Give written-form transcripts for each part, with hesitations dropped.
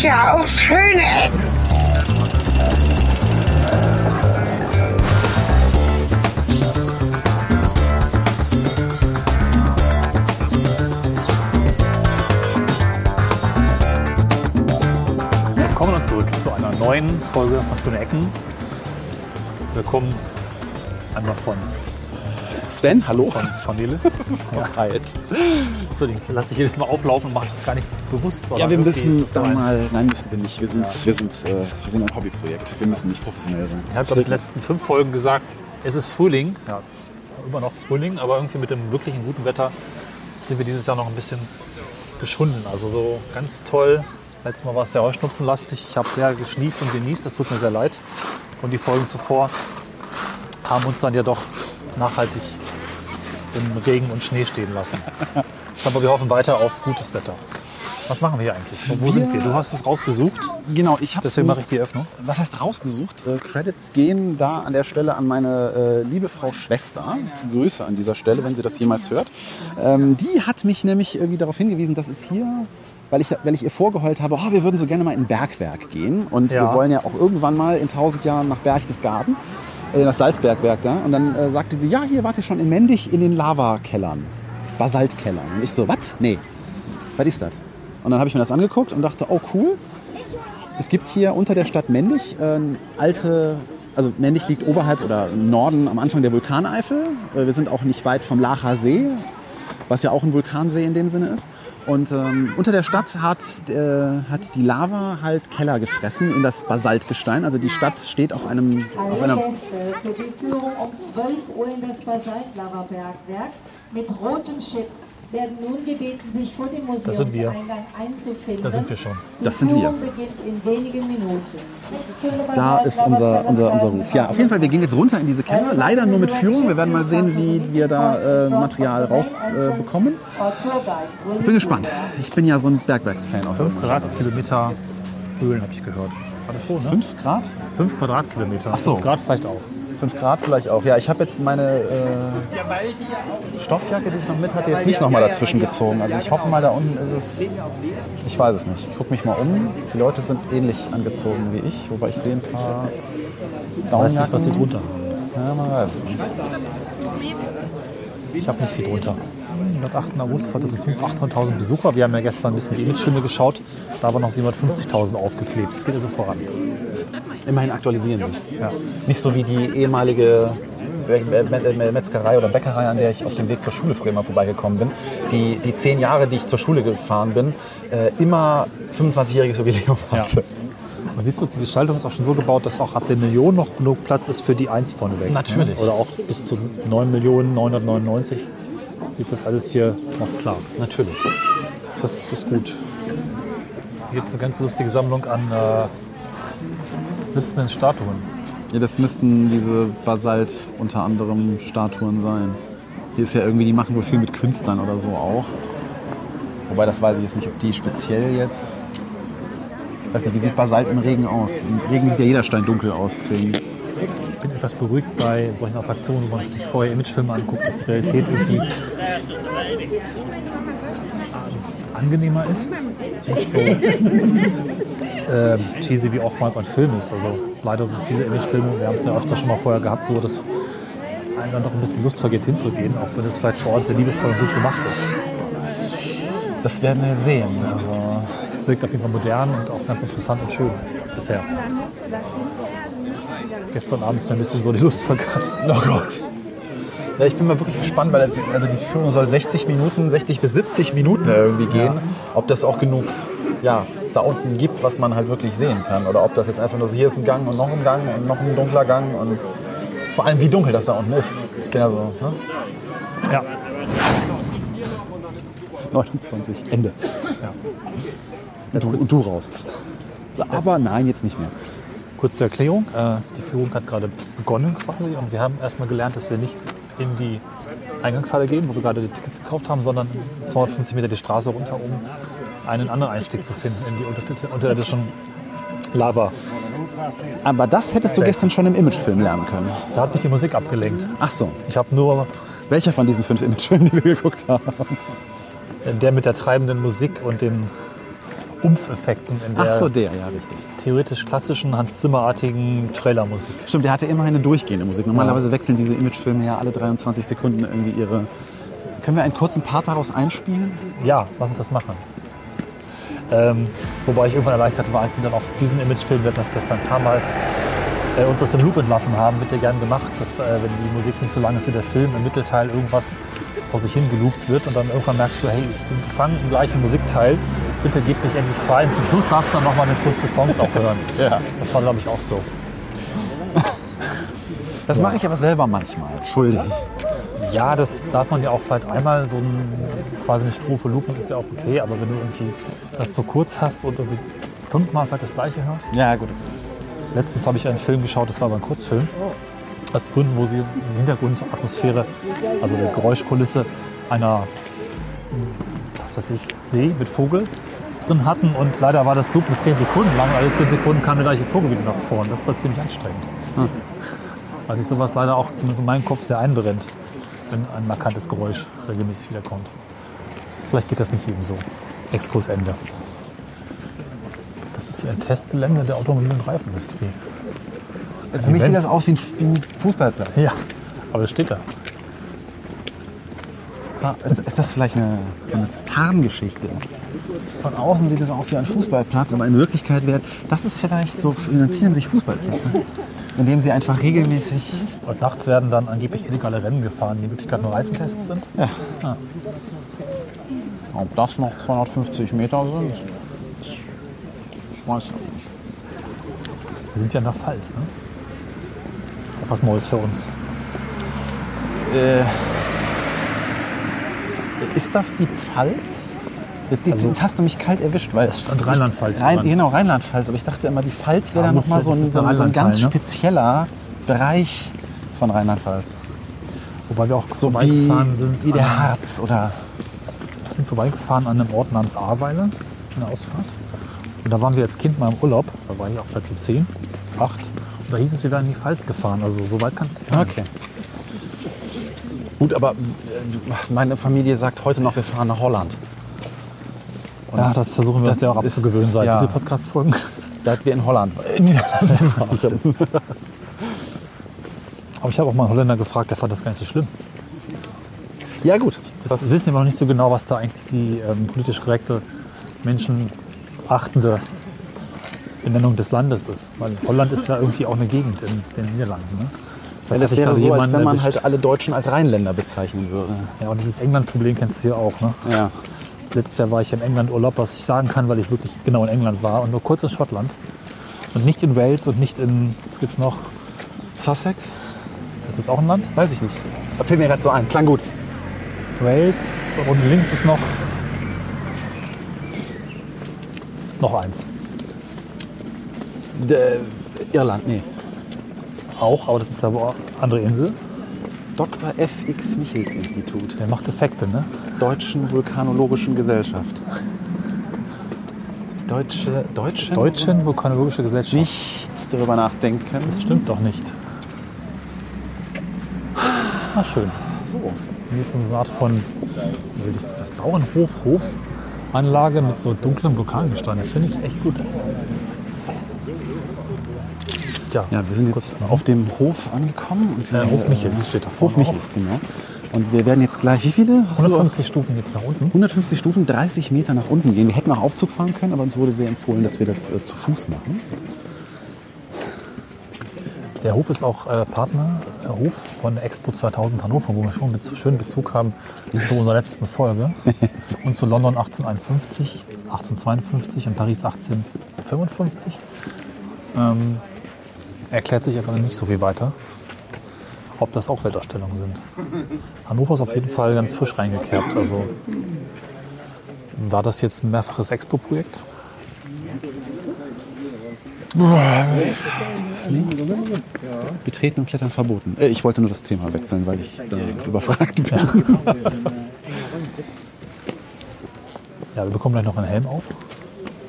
gibt ja auch schöne Ecken. Willkommen und zurück zu einer neuen Folge von Schöne Ecken. Willkommen einmal von Sven, hallo. Von Nelis. Ja. So, den lass dich jedes Mal auflaufen und mach das gar nicht bewusst. Ja, wir müssen, sag mal, nein, müssen wir nicht. Wir sind ein Hobbyprojekt. Wir müssen nicht professionell sein. Ich habe in den letzten 5 Folgen gesagt, es ist Frühling. Ja, immer noch Frühling, aber irgendwie mit dem wirklichen guten Wetter sind wir dieses Jahr noch ein bisschen geschunden. Also so ganz toll. Letztes Mal war es sehr heuschnupfenlastig. Ich habe sehr geschnieft und genießt. Das tut mir sehr leid. Und die Folgen zuvor haben uns dann ja doch nachhaltig im Regen und Schnee stehen lassen. Aber wir hoffen weiter auf gutes Wetter. Was machen wir hier eigentlich? Und wo sind wir? Du hast es rausgesucht. Genau, ich habe es. Deswegen mache ich die Öffnung. Was heißt rausgesucht? Credits gehen da an der Stelle an meine liebe Frau Schwester. Grüße an dieser Stelle, wenn sie das jemals hört. Die hat mich nämlich irgendwie darauf hingewiesen, dass es hier, weil ich ihr vorgeheult habe, wir würden so gerne mal in Bergwerk gehen. Und wir wollen ja auch irgendwann mal in 1000 Jahren nach Berchtesgaden. Das Salzbergwerk da. Und dann sagte sie, ja, hier wart ihr schon in Mendig in den Lavakellern. Basaltkellern. Und ich so, was? Nee. Was ist das? Und dann habe ich mir das angeguckt und dachte, oh cool. Es gibt hier unter der Stadt Mendig also Mendig liegt oberhalb oder im Norden am Anfang der Vulkaneifel. Wir sind auch nicht weit vom Laacher See, was ja auch ein Vulkansee in dem Sinne ist. Und unter der Stadt hat die Lava halt Keller gefressen in das Basaltgestein. Also die Stadt steht auf einem... Für die Führung um 12 Uhr in das Basalt-Lava-Bergwerk mit rotem Schiff werden nun gebeten, sich vor dem Museumseingang einzufinden. Da sind wir schon. Das sind wir. In wenigen Minuten. Da ist unser Ruf. Ja, auf jeden Fall, wir gehen jetzt runter in diese Keller. Leider nur mit Führung. Wir werden mal sehen, wie wir da Material rausbekommen. Ich bin gespannt. Ich bin ja so ein Bergwerksfan. 5 Quadratkilometer Höhlen, habe ich gehört. War das so, ne? 5 Grad? 5 Quadratkilometer. Ach so. 5 Grad vielleicht auch. 5 Grad vielleicht auch. Ja, ich habe jetzt meine Stoffjacke, die ich noch mit hatte, jetzt nicht nochmal dazwischen gezogen. Also ich hoffe mal, da unten ist es... Ich weiß es nicht. Ich gucke mich mal um. Die Leute sind ähnlich angezogen wie ich, wobei ich sehe ein paar Daunenjacken. Ich weiß nicht, was sie drunter haben. Ja, man weiß es nicht. Ich habe nicht viel drunter. Am 8. August 2005 800.000 Besucher. Wir haben ja gestern ein bisschen die Imagefilme geschaut. Da waren noch 750.000 aufgeklebt. Es geht also voran. Immerhin aktualisieren sie es. Ja. Nicht so wie die ehemalige Metzgerei oder Bäckerei, an der ich auf dem Weg zur Schule früher mal vorbeigekommen bin, die 10 Jahre, die ich zur Schule gefahren bin, immer 25-jähriges Jubiläum hatte. Ja. Und siehst du, die Gestaltung ist auch schon so gebaut, dass auch ab der Million noch genug Platz ist für die 1 vorneweg. Natürlich. Ne? Oder auch bis zu 9.999.000 liegt das alles hier noch klar. Natürlich. Das ist gut. Hier gibt es eine ganz lustige Sammlung an... sitzenden Statuen. Ja, das müssten diese Basalt unter anderem Statuen sein. Hier ist ja irgendwie, die machen wohl viel mit Künstlern oder so auch. Wobei, das weiß ich jetzt nicht, ob die speziell jetzt... Ich weiß nicht, wie sieht Basalt im Regen aus? Im Regen sieht ja jeder Stein dunkel aus, deswegen... Ich bin etwas beruhigt bei solchen Attraktionen, wo man sich vorher Imagefilme anguckt, dass die Realität irgendwie angenehmer ist. Nicht so... cheesy wie oftmals ein Film ist. Also leider sind viele Imagefilme, wir haben es ja öfter schon mal vorher gehabt, so dass einem dann doch ein bisschen Lust vergeht hinzugehen, auch wenn es vielleicht vor Ort sehr liebevoll und gut gemacht ist. Das werden wir sehen. Also es wirkt auf jeden Fall modern und auch ganz interessant und schön bisher. Gestern Abend ist mir ein bisschen so die Lust vergangen. Oh Gott. Ja, ich bin mal wirklich gespannt, weil also die Führung soll 60 bis 70 Minuten irgendwie gehen, ja. Ob das auch genug da unten gibt, was man halt wirklich sehen kann. Oder ob das jetzt einfach nur so, hier ist ein Gang und noch ein Gang und noch ein dunkler Gang und vor allem, wie dunkel das da unten ist. Ja, so, ne? Ja. 29, Ende. Ja. Und du raus. So, aber nein, jetzt nicht mehr. Kurze Erklärung. Die Führung hat gerade begonnen quasi und wir haben erstmal gelernt, dass wir nicht in die Eingangshalle gehen, wo wir gerade die Tickets gekauft haben, sondern 250 Meter die Straße runter oben. Einen anderen Einstieg zu finden in die unterirdischen Lava. Aber das hättest du gestern schon im Imagefilm lernen können. Da hat mich die Musik abgelenkt. Ach so. Ich habe nur... Welcher von diesen 5 Imagefilmen, die wir geguckt haben? Der mit der treibenden Musik und dem Umf-Effekt in der richtig. Theoretisch klassischen Hans-Zimmer-artigen Trailer-Musik. Stimmt, der hatte immer eine durchgehende Musik. Normalerweise wechseln diese Imagefilme ja alle 23 Sekunden irgendwie ihre... Können wir einen kurzen Part daraus einspielen? Ja, lass uns das machen. Wobei ich irgendwann erleichtert war, als sie dann auch diesen Imagefilm, wir hatten das gestern ein paar Mal, uns aus dem Loop entlassen haben, wird ja gern gemacht, dass wenn die Musik nicht so lang ist wie der Film, im Mittelteil irgendwas vor sich hin geloopt wird und dann irgendwann merkst du, hey, ich bin gefangen im gleichen Musikteil, bitte gebt mich endlich frei. Und zum Schluss darfst du dann nochmal den Schluss des Songs auch hören. Ja. Das war, glaube ich, auch so. Das mache ich aber selber manchmal, schuldig. Ja, das darf man ja auch vielleicht einmal so quasi eine Strophe loopen, ist ja auch okay, aber wenn du irgendwie das so kurz hast und irgendwie 5-mal vielleicht das gleiche hörst. Ja, gut. Letztens habe ich einen Film geschaut, das war aber ein Kurzfilm, aus Gründen, wo sie im Hintergrund Atmosphäre, also der Geräuschkulisse einer, was weiß ich, See mit Vogel drin hatten und leider war das Loop mit 10 Sekunden lang, alle 10 Sekunden kam der gleiche Vogel wieder nach vorne, das war ziemlich anstrengend. Hm. Weil sich sowas leider auch zumindest in meinem Kopf sehr einbrennt, wenn ein markantes Geräusch regelmäßig wiederkommt. Vielleicht geht das nicht eben so. Exkursende. Das ist hier ein Testgelände der Automobil- und Reifenindustrie. Für mich sieht das aus wie ein Fußballplatz. Ja, aber das steht da. Ah, ist das vielleicht eine Tarngeschichte? Von außen sieht das aus wie ein Fußballplatz, aber in Wirklichkeit wäre das ist vielleicht so, finanzieren sich Fußballplätze. Indem sie einfach regelmäßig... Und nachts werden dann angeblich illegale Rennen gefahren, die in Wirklichkeit nur Reifentests sind? Ja. Ah. Ob das noch 250 Meter sind? Ich weiß nicht. Wir sind ja in der Pfalz, ne? Das ist auch was Neues für uns. Ist das die Pfalz? Jetzt hast du mich kalt erwischt, weil es stand Rheinland-Pfalz. Genau, Rheinland-Pfalz. Aber ich dachte immer, die Pfalz wäre dann nochmal so ein ganz spezieller Bereich von Rheinland-Pfalz. Wobei wir auch so vorbeigefahren sind. Wie der Harz, oder? Wir sind vorbeigefahren an einem Ort namens Ahrweiler in der Ausfahrt. Und da waren wir als Kind mal im Urlaub. Da war ich auf Platz 10, 8. Und da hieß es, wir wären in die Pfalz gefahren. Also so weit kannst du nicht sein. Okay. Gut, aber meine Familie sagt heute noch, wir fahren nach Holland. Und ja, das versuchen wir uns ja auch abzugewöhnen seit wie viele Podcast-Folgen? Seit wir in Holland waren. Aber ich habe auch mal einen Holländer gefragt, der fand das gar nicht so schlimm. Ja gut. Das wissen wir noch nicht so genau, was da eigentlich die politisch korrekte, menschenachtende Benennung des Landes ist. Weil Holland ist ja irgendwie auch eine Gegend in den Niederlanden. Ne? Weil das wäre so, als wenn man halt alle Deutschen als Rheinländer bezeichnen würde. Ja, und dieses England-Problem kennst du ja auch, ne? Ja. Letztes Jahr war ich im England-Urlaub, was ich sagen kann, weil ich wirklich genau in England war und nur kurz in Schottland. Und nicht in Wales und nicht in, was gibt's noch? Sussex? Ist das auch ein Land? Weiß ich nicht. Da fällt mir gerade so ein. Klang gut. Wales und links ist noch eins. Irland, nee. Auch, aber das ist ja eine andere Insel. Dr. F. X Michels Institut. Der macht Effekte, ne? Deutschen Vulkanologischen Gesellschaft. Deutschen Vulkanologische Gesellschaft. Nicht darüber nachdenken. Das stimmt doch nicht. Ah, schön. So. Hier ist eine Art von Bauernhof-Hofanlage mit so dunklem Vulkangestein. Das finde ich echt gut. Ja, wir sind jetzt auf dem Hof angekommen. Und Hof Michels steht da vorne. Hof Michels, genau. Und wir werden jetzt gleich, wie viele? 150 Stufen jetzt nach unten. 150 Stufen, 30 Meter nach unten gehen. Wir hätten auch Aufzug fahren können, aber uns wurde sehr empfohlen, dass wir das zu Fuß machen. Der Hof ist auch Partnerhof von Expo 2000 Hannover, wo wir schon schönen Bezug haben zu unserer letzten Folge. Und zu London 1851, 1852 und Paris 1855. Erklärt sich aber nicht so viel weiter, ob das auch Weltausstellungen sind. Hannover ist auf jeden Fall ganz frisch reingekerbt. Also war das jetzt ein mehrfaches Expo-Projekt? Betreten und Klettern verboten. Ich wollte nur das Thema wechseln, weil ich da überfragt bin. Ja. Ja, wir bekommen gleich noch einen Helm auf.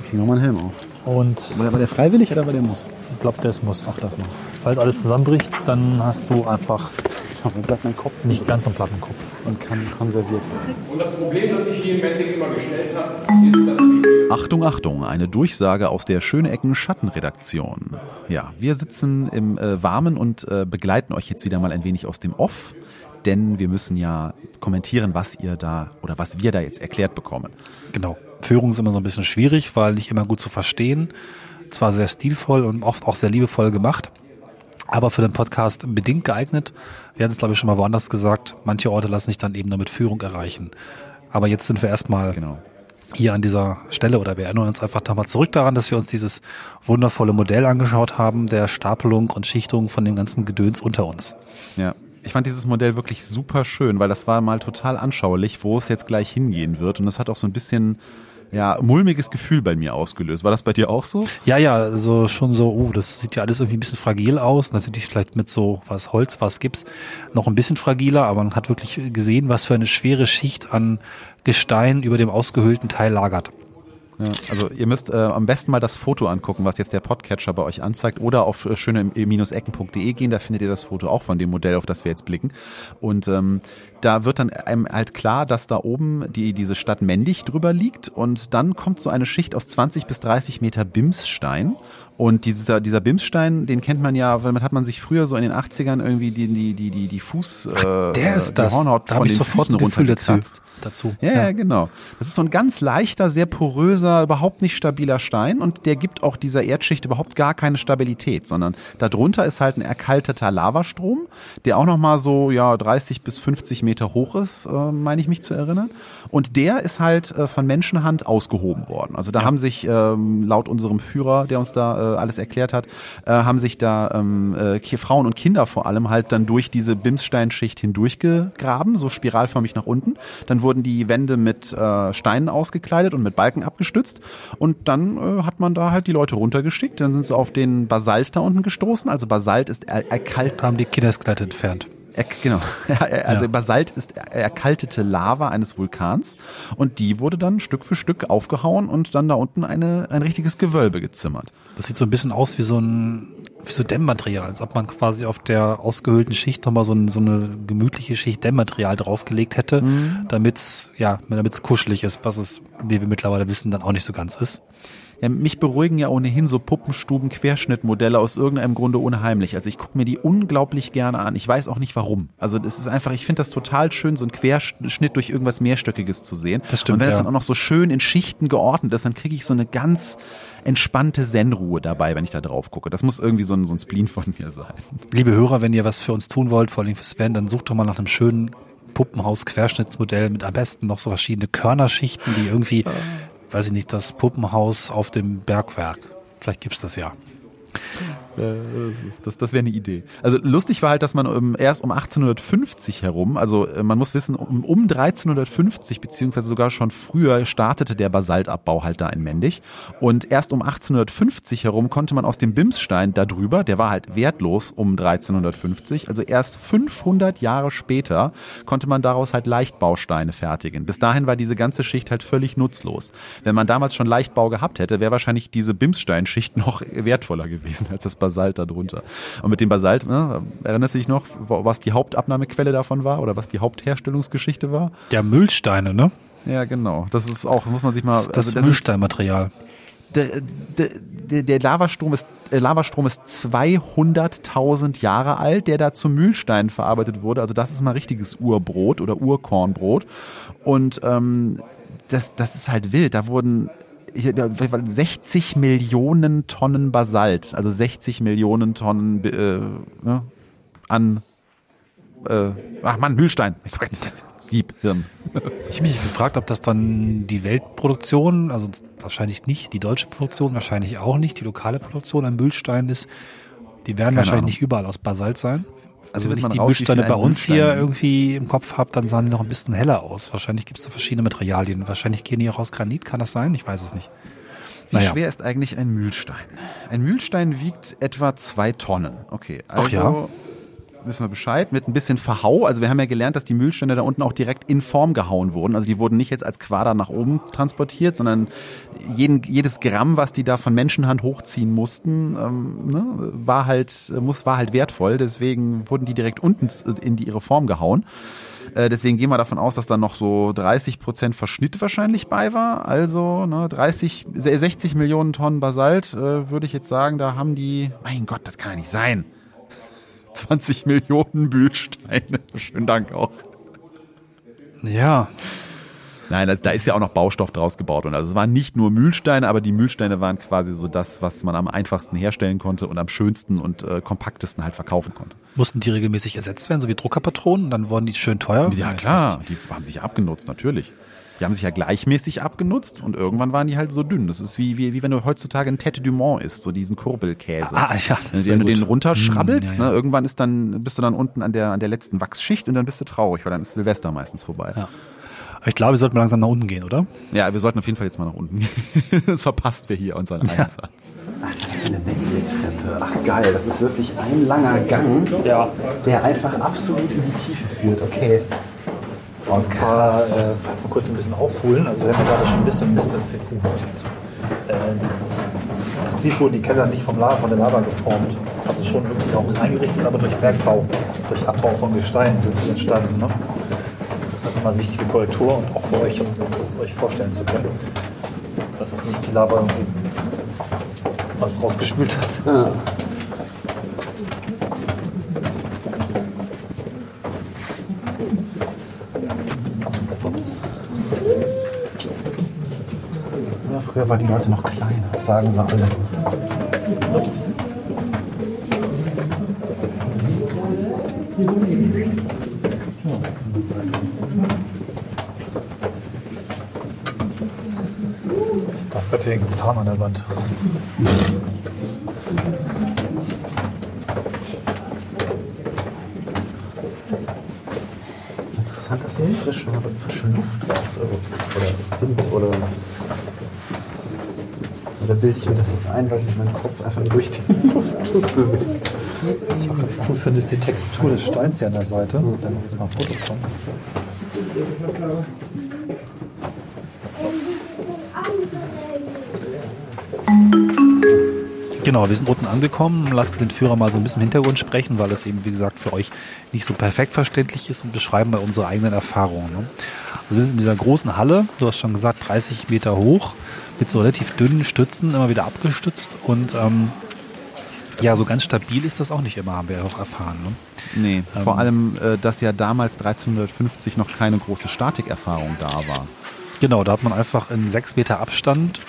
Ich kriege noch mal einen Helm auf. Und war der freiwillig oder war der muss? Ich glaube, der muss. Ach, das noch. Falls alles zusammenbricht, dann hast du einfach nicht ganz einen platten Kopf und kann konserviert werden. Und das Problem, das sich hier in Mendig immer gestellt hat, ist, dass wir hier Achtung, Achtung, eine Durchsage aus der Schöne Ecken Schattenredaktion. Ja, wir sitzen im Warmen und begleiten euch jetzt wieder mal ein wenig aus dem Off, denn wir müssen ja kommentieren, was ihr da oder was wir da jetzt erklärt bekommen. Genau, Führung ist immer so ein bisschen schwierig, weil nicht immer gut zu verstehen. Zwar sehr stilvoll und oft auch sehr liebevoll gemacht, aber für den Podcast bedingt geeignet. Wir hatten es, glaube ich, schon mal woanders gesagt. Manche Orte lassen sich dann eben damit Führung erreichen. Aber jetzt sind wir erstmal... Genau. Hier an dieser Stelle, oder wir erinnern uns einfach nochmal zurück daran, dass wir uns dieses wundervolle Modell angeschaut haben, der Stapelung und Schichtung von dem ganzen Gedöns unter uns. Ja, ich fand dieses Modell wirklich super schön, weil das war mal total anschaulich, wo es jetzt gleich hingehen wird, und das hat auch so ein bisschen, ja, mulmiges Gefühl bei mir ausgelöst. War das bei dir auch so? Ja, so schon so, das sieht ja alles irgendwie ein bisschen fragil aus, natürlich vielleicht mit so was Holz, was gibt's, noch ein bisschen fragiler, aber man hat wirklich gesehen, was für eine schwere Schicht an Gestein über dem ausgehöhlten Teil lagert. Ja, also ihr müsst am besten mal das Foto angucken, was jetzt der Podcatcher bei euch anzeigt, oder auf schöne-ecken.de gehen, da findet ihr das Foto auch von dem Modell, auf das wir jetzt blicken. Und da wird dann einem halt klar, dass da oben diese Stadt Mendig drüber liegt, und dann kommt so eine Schicht aus 20 bis 30 Meter Bimsstein. Und dieser Bimsstein, den kennt man ja, weil hat man sich früher so in den 80ern irgendwie die Fuß, der ist das. Hornhaut da von den Füßen runtergekratzt. Dazu. Ja, genau. Das ist so ein ganz leichter, sehr poröser, überhaupt nicht stabiler Stein, und der gibt auch dieser Erdschicht überhaupt gar keine Stabilität, sondern darunter ist halt ein erkalteter Lavastrom, der auch nochmal so, 30 bis 50 Meter hoch ist, meine ich mich zu erinnern. Und der ist halt von Menschenhand ausgehoben worden. Also da haben sich laut unserem Führer, der uns da alles erklärt hat, haben sich da Frauen und Kinder vor allem halt dann durch diese Bimssteinschicht hindurch gegraben, so spiralförmig nach unten. Dann wurden die Wände mit Steinen ausgekleidet und mit Balken abgestützt, und dann hat man da halt die Leute runtergeschickt. Dann sind sie auf den Basalt da unten gestoßen. Also Basalt ist erkaltet. Haben die Kinderskelette entfernt. Genau, also Basalt ist erkaltete Lava eines Vulkans, und die wurde dann Stück für Stück aufgehauen und dann da unten ein richtiges Gewölbe gezimmert. Das sieht so ein bisschen aus wie so Dämmmaterial, als ob man quasi auf der ausgehöhlten Schicht nochmal so eine gemütliche Schicht Dämmmaterial draufgelegt hätte, damit's kuschelig ist, was es, wie wir mittlerweile wissen, dann auch nicht so ganz ist. Ja, mich beruhigen ja ohnehin so Puppenstuben-Querschnittmodelle aus irgendeinem Grunde unheimlich. Also ich gucke mir die unglaublich gerne an. Ich weiß auch nicht warum. Also das ist einfach, ich finde das total schön, so einen Querschnitt durch irgendwas Mehrstöckiges zu sehen. Das stimmt, und wenn es dann auch noch so schön in Schichten geordnet ist, dann kriege ich so eine ganz entspannte Zen-Ruhe dabei, wenn ich da drauf gucke. Das muss irgendwie so ein Spleen von mir sein. Liebe Hörer, wenn ihr was für uns tun wollt, vor allem für Sven, dann sucht doch mal nach einem schönen Puppenhaus-Querschnittsmodell mit am besten noch so verschiedene Körnerschichten, die irgendwie... weiß ich nicht, das Puppenhaus auf dem Bergwerk. Vielleicht gibt's das ja. Das wäre eine Idee. Also lustig war halt, dass man erst um 1850 herum, also man muss wissen, um 1350 beziehungsweise sogar schon früher startete der Basaltabbau halt da in Mendig, und erst um 1850 herum konnte man aus dem Bimsstein da drüber, der war halt wertlos um 1350, also erst 500 Jahre später konnte man daraus halt Leichtbausteine fertigen. Bis dahin war diese ganze Schicht halt völlig nutzlos. Wenn man damals schon Leichtbau gehabt hätte, wäre wahrscheinlich diese Bimssteinschicht noch wertvoller gewesen als das Basalt darunter. Und mit dem Basalt, erinnerst du dich noch, was die Hauptabnahmequelle davon war oder was die Hauptherstellungsgeschichte war? Ja, Mühlsteine, ne? Ja, genau. Das ist auch, muss man sich mal... Das Mühlsteinmaterial. Der Lavastrom ist 200.000 Jahre alt, der da zu Mühlstein verarbeitet wurde. Also das ist mal richtiges Urbrot oder Urkornbrot. Und das ist halt wild. Da wurden... 60 Millionen Tonnen Basalt, also 60 Millionen Tonnen Mühlstein. Siebhirn. Ich habe mich gefragt, ob das dann die Weltproduktion, also wahrscheinlich nicht, die deutsche Produktion wahrscheinlich auch nicht, die lokale Produktion an Mühlstein ist, die werden wahrscheinlich nicht überall aus Basalt sein. Also wenn ich die Mühlsteine bei uns hier irgendwie im Kopf habe, dann sahen die noch ein bisschen heller aus. Wahrscheinlich gibt es da verschiedene Materialien. Wahrscheinlich gehen die auch aus Granit, kann das sein? Ich weiß es nicht. Wie schwer ist eigentlich ein Mühlstein? Ein Mühlstein wiegt etwa 2 Tonnen. Okay, also... Ach ja. Wissen wir Bescheid, mit ein bisschen Verhau. Also wir haben ja gelernt, dass die Mühlsteine da unten auch direkt in Form gehauen wurden. Also die wurden nicht jetzt als Quader nach oben transportiert, sondern jedes Gramm, was die da von Menschenhand hochziehen mussten, war halt wertvoll. Deswegen wurden die direkt unten in ihre Form gehauen. Deswegen gehen wir davon aus, dass da noch so 30% Verschnitt wahrscheinlich bei war. Also 60 Millionen Tonnen Basalt, würde ich jetzt sagen, da haben die, mein Gott, das kann ja nicht sein, 20 Millionen Bühlsteine. Schönen Dank auch. Ja. Nein, da ist ja auch noch Baustoff draus gebaut. Und also es waren nicht nur Mühlsteine, aber die Mühlsteine waren quasi so das, was man am einfachsten herstellen konnte und am schönsten und kompaktesten halt verkaufen konnte. Mussten die regelmäßig ersetzt werden, so wie Druckerpatronen? Dann wurden die schön teuer? Ja, klar. Die haben sich abgenutzt, natürlich. Die haben sich ja gleichmäßig abgenutzt und irgendwann waren die halt so dünn. Das ist wie wenn du heutzutage ein Tête du Mont isst, so diesen Kurbelkäse. Ah, ja, das ist wenn du gut. Den runterschrabbelst, ja. Ne, irgendwann bist du dann unten an der letzten Wachsschicht und dann bist du traurig, weil dann ist Silvester meistens vorbei. Ja. Ich glaube, wir sollten mal langsam nach unten gehen, oder? Ja, wir sollten auf jeden Fall jetzt mal nach unten gehen. Das verpasst wir hier unseren Einsatz. Ach, das ist eine Wendeltreppe. Ach geil, das ist wirklich ein langer Gang, der einfach absolut in die Tiefe führt. Okay. Boah, krass. Vielleicht mal kurz ein bisschen aufholen. Also wir haben gerade schon ein bisschen Mist erzählt. Im Prinzip wurden die Keller nicht von der Lava geformt. Also schon irgendwie auch eingerichtet, aber durch Bergbau, durch Abbau von Gestein sind sie entstanden, ne? Das ist nochmal eine wichtige Korrektur und auch für euch, um das euch vorstellen zu können, dass nicht die Lava irgendwie was rausgespült hat. Ja. Ups. Ja, früher waren die Leute noch kleiner, das sagen sie alle. Ups. Deswegen Zahn an der Wand. Interessant, dass die frische Luft raus, oder Wind, oder bilde ich mir das jetzt ein, weil sich mein Kopf einfach durch die Luft bewegt. Was ich auch ganz cool finde, ist die Textur des Steins hier an der Seite. Da muss jetzt mal ein Foto kommen. Genau, wir sind unten angekommen, lassen den Führer mal so ein bisschen im Hintergrund sprechen, weil das eben, wie gesagt, für euch nicht so perfekt verständlich ist und beschreiben bei unsere eigenen Erfahrungen. Ne? Also wir sind in dieser großen Halle, du hast schon gesagt, 30 Meter hoch, mit so relativ dünnen Stützen, immer wieder abgestützt und so ganz stabil ist das auch nicht immer, haben wir ja auch erfahren. Ne? Nee, vor allem, dass ja damals 1350 noch keine große Statikerfahrung da war. Genau, da hat man einfach in 6 Meter Abstand,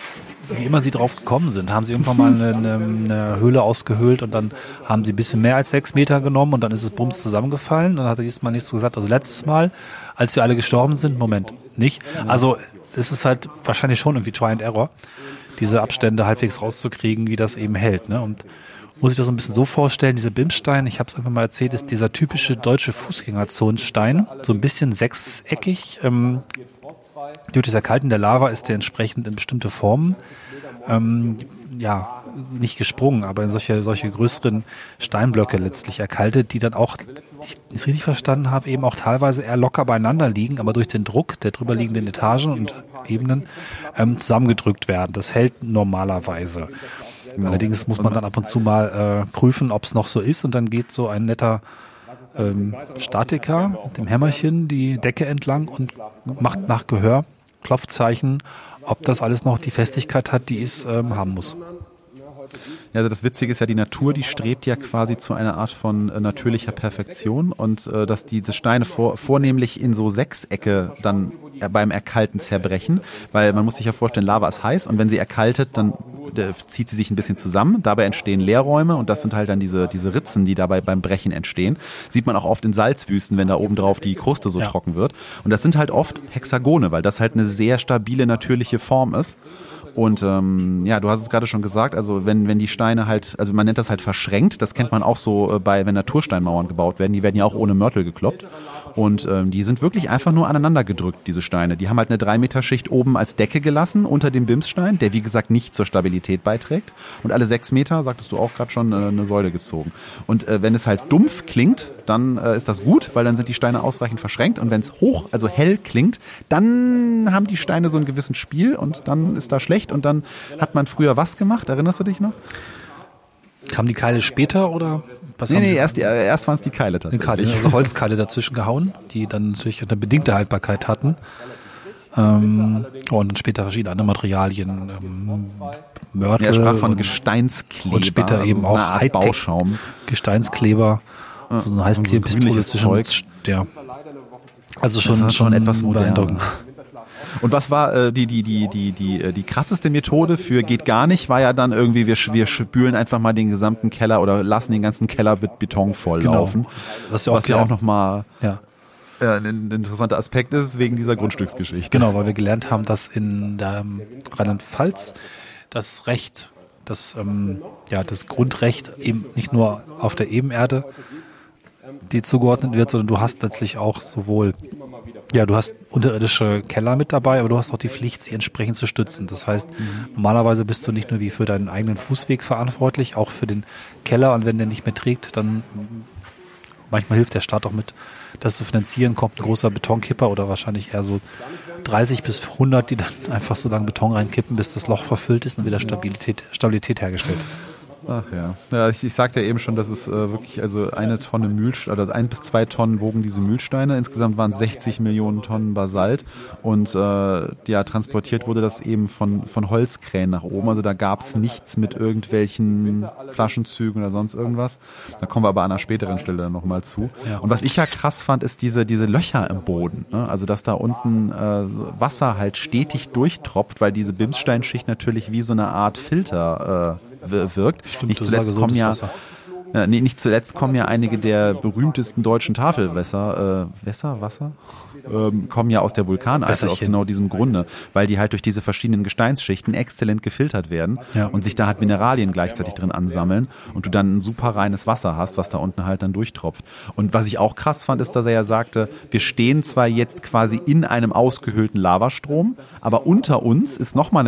wie immer sie drauf gekommen sind, haben sie irgendwann mal eine Höhle ausgehöhlt und dann haben sie ein bisschen mehr als 6 Meter genommen und dann ist es bums zusammengefallen. Dann hat er diesmal nichts gesagt. Also letztes Mal, als wir alle gestorben sind, Moment, nicht. Also es ist halt wahrscheinlich schon irgendwie Try and Error, diese Abstände halbwegs rauszukriegen, wie das eben hält. Ne? Und muss ich das so ein bisschen so vorstellen, diese Bimsstein, ich habe es einfach mal erzählt, ist dieser typische deutsche Fußgängerzonenstein, so ein bisschen sechseckig, durch das Erkalten der Lava ist der entsprechend in bestimmte Formen, nicht gesprungen, aber in solche größeren Steinblöcke letztlich erkaltet, die dann auch, ich es richtig verstanden habe, eben auch teilweise eher locker beieinander liegen, aber durch den Druck der drüber liegenden Etagen und Ebenen zusammengedrückt werden. Das hält normalerweise. Genau. Allerdings muss man dann ab und zu mal prüfen, ob es noch so ist und dann geht so ein netter Statiker mit dem Hämmerchen die Decke entlang und macht nach Gehör Klopfzeichen, ob das alles noch die Festigkeit hat, die es haben muss. Ja, also das Witzige ist ja, die Natur, die strebt ja quasi zu einer Art von natürlicher Perfektion und dass diese Steine vornehmlich in so Sechsecke dann beim Erkalten zerbrechen, weil man muss sich ja vorstellen, Lava ist heiß und wenn sie erkaltet, dann zieht sie sich ein bisschen zusammen, dabei entstehen Leerräume und das sind halt dann diese Ritzen, die dabei beim Brechen entstehen. Sieht man auch oft in Salzwüsten, wenn da oben drauf die Kruste so trocken wird und das sind halt oft Hexagone, weil das halt eine sehr stabile, natürliche Form ist. Und du hast es gerade schon gesagt, also wenn die Steine halt, also man nennt das halt verschränkt, das kennt man auch so wenn Natursteinmauern gebaut werden, die werden ja auch ohne Mörtel gekloppt und die sind wirklich einfach nur aneinander gedrückt, diese Steine. Die haben halt eine 3-Meter-Schicht oben als Decke gelassen unter dem Bimsstein, der wie gesagt nicht zur Stabilität beiträgt und alle 6 Meter, sagtest du auch gerade schon, eine Säule gezogen. Und wenn es halt dumpf klingt, dann ist das gut, weil dann sind die Steine ausreichend verschränkt und wenn es hoch, also hell klingt, dann haben die Steine so einen gewissen Spiel und dann ist da schlecht. Und dann hat man früher was gemacht, erinnerst du dich noch? Kamen die Keile später oder? Was nee, erst waren es die Keile tatsächlich. Also Holzkeile dazwischen gehauen, die dann natürlich eine bedingte Haltbarkeit hatten. Und dann später verschiedene andere Materialien, Mörtel. Er sprach von Gesteinskleber. Und später eben auch Hightech-Bauschaum. Gesteinskleber, so eine Heißklebepistole zwischen. Ja. Also schon etwas beeindruckend. Und was war die krasseste Methode für geht gar nicht, war ja dann irgendwie, wir spülen einfach mal den gesamten Keller oder lassen den ganzen Keller mit Beton volllaufen. Genau. Was ja auch nochmal ein interessanter Aspekt ist, wegen dieser Grundstücksgeschichte. Genau, weil wir gelernt haben, dass in Rheinland-Pfalz das Recht, das Grundrecht eben nicht nur auf der Ebenerde, die zugeordnet wird, sondern du hast letztlich auch sowohl, du hast unterirdische Keller mit dabei, aber du hast auch die Pflicht, sie entsprechend zu stützen. Das heißt, normalerweise bist du nicht nur wie für deinen eigenen Fußweg verantwortlich, auch für den Keller, und wenn der nicht mehr trägt, dann manchmal hilft der Staat auch mit, das zu finanzieren, kommt ein großer Betonkipper oder wahrscheinlich eher so 30 bis 100, die dann einfach so lange Beton reinkippen, bis das Loch verfüllt ist und wieder Stabilität hergestellt ist. Ach ja. Ich sagte ja eben schon, dass es wirklich also 1 bis 2 Tonnen wogen diese Mühlsteine. Insgesamt waren 60 Millionen Tonnen Basalt und transportiert wurde das eben von Holzkränen nach oben. Also da gab es nichts mit irgendwelchen Flaschenzügen oder sonst irgendwas. Da kommen wir aber an einer späteren Stelle nochmal zu. Und was ich ja krass fand, ist diese Löcher im Boden. Ne? Also dass da unten Wasser halt stetig durchtropft, weil diese Bimssteinschicht natürlich wie so eine Art Filter wirkt. Stimmt, nicht zuletzt kommen ja einige der berühmtesten deutschen Tafelwässer, kommen ja aus der Vulkaneifel, aus genau diesem Grunde, weil die halt durch diese verschiedenen Gesteinsschichten exzellent gefiltert werden und sich da halt Mineralien gleichzeitig drin ansammeln und du dann ein super reines Wasser hast, was da unten halt dann durchtropft. Und was ich auch krass fand, ist, dass er ja sagte, wir stehen zwar jetzt quasi in einem ausgehöhlten Lavastrom, aber unter uns ist nochmal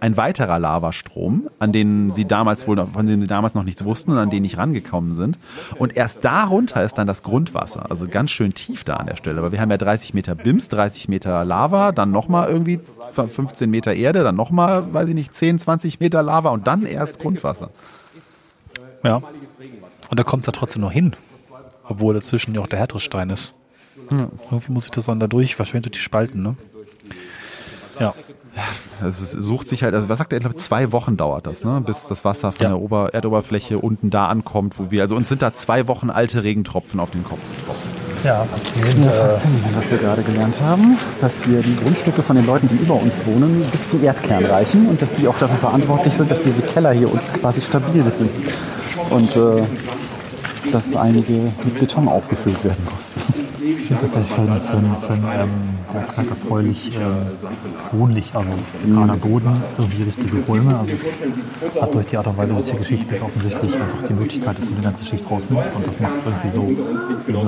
ein weiterer Lavastrom, von dem sie damals noch nichts wussten und an den nicht rangekommen sind. Und erst darunter ist dann das Grundwasser, also ganz schön tief da an der Stelle, weil wir haben ja 30 Meter Bims, 30 Meter Lava, dann nochmal irgendwie 15 Meter Erde, dann nochmal, 10, 20 Meter Lava und dann erst Grundwasser. Ja, und da kommt es ja trotzdem noch hin, obwohl dazwischen ja auch der härtere Stein ist. Ja. Irgendwie muss ich das dann da durch, wahrscheinlich durch die Spalten, ne? Ja. Also es sucht sich halt, also was sagt er, ich glaube 2 Wochen dauert das, ne, bis das Wasser von der Erdoberfläche unten da ankommt, wo wir, also uns sind da 2 Wochen alte Regentropfen auf den Kopf getroffen. Ja, faszinierend, was wir gerade gelernt haben, dass hier die Grundstücke von den Leuten, die über uns wohnen, bis zum Erdkern reichen und dass die auch dafür verantwortlich sind, dass diese Keller hier unten quasi stabil sind und dass einige mit Beton aufgefüllt werden mussten. Ich finde das eigentlich für erfreulich wohnlich, also gerade Boden, irgendwie richtige Räume. Also es hat durch die Art und Weise, was hier geschichtet ist, offensichtlich einfach die Möglichkeit, dass du die ganze Schicht rausnimmst, und das macht es irgendwie so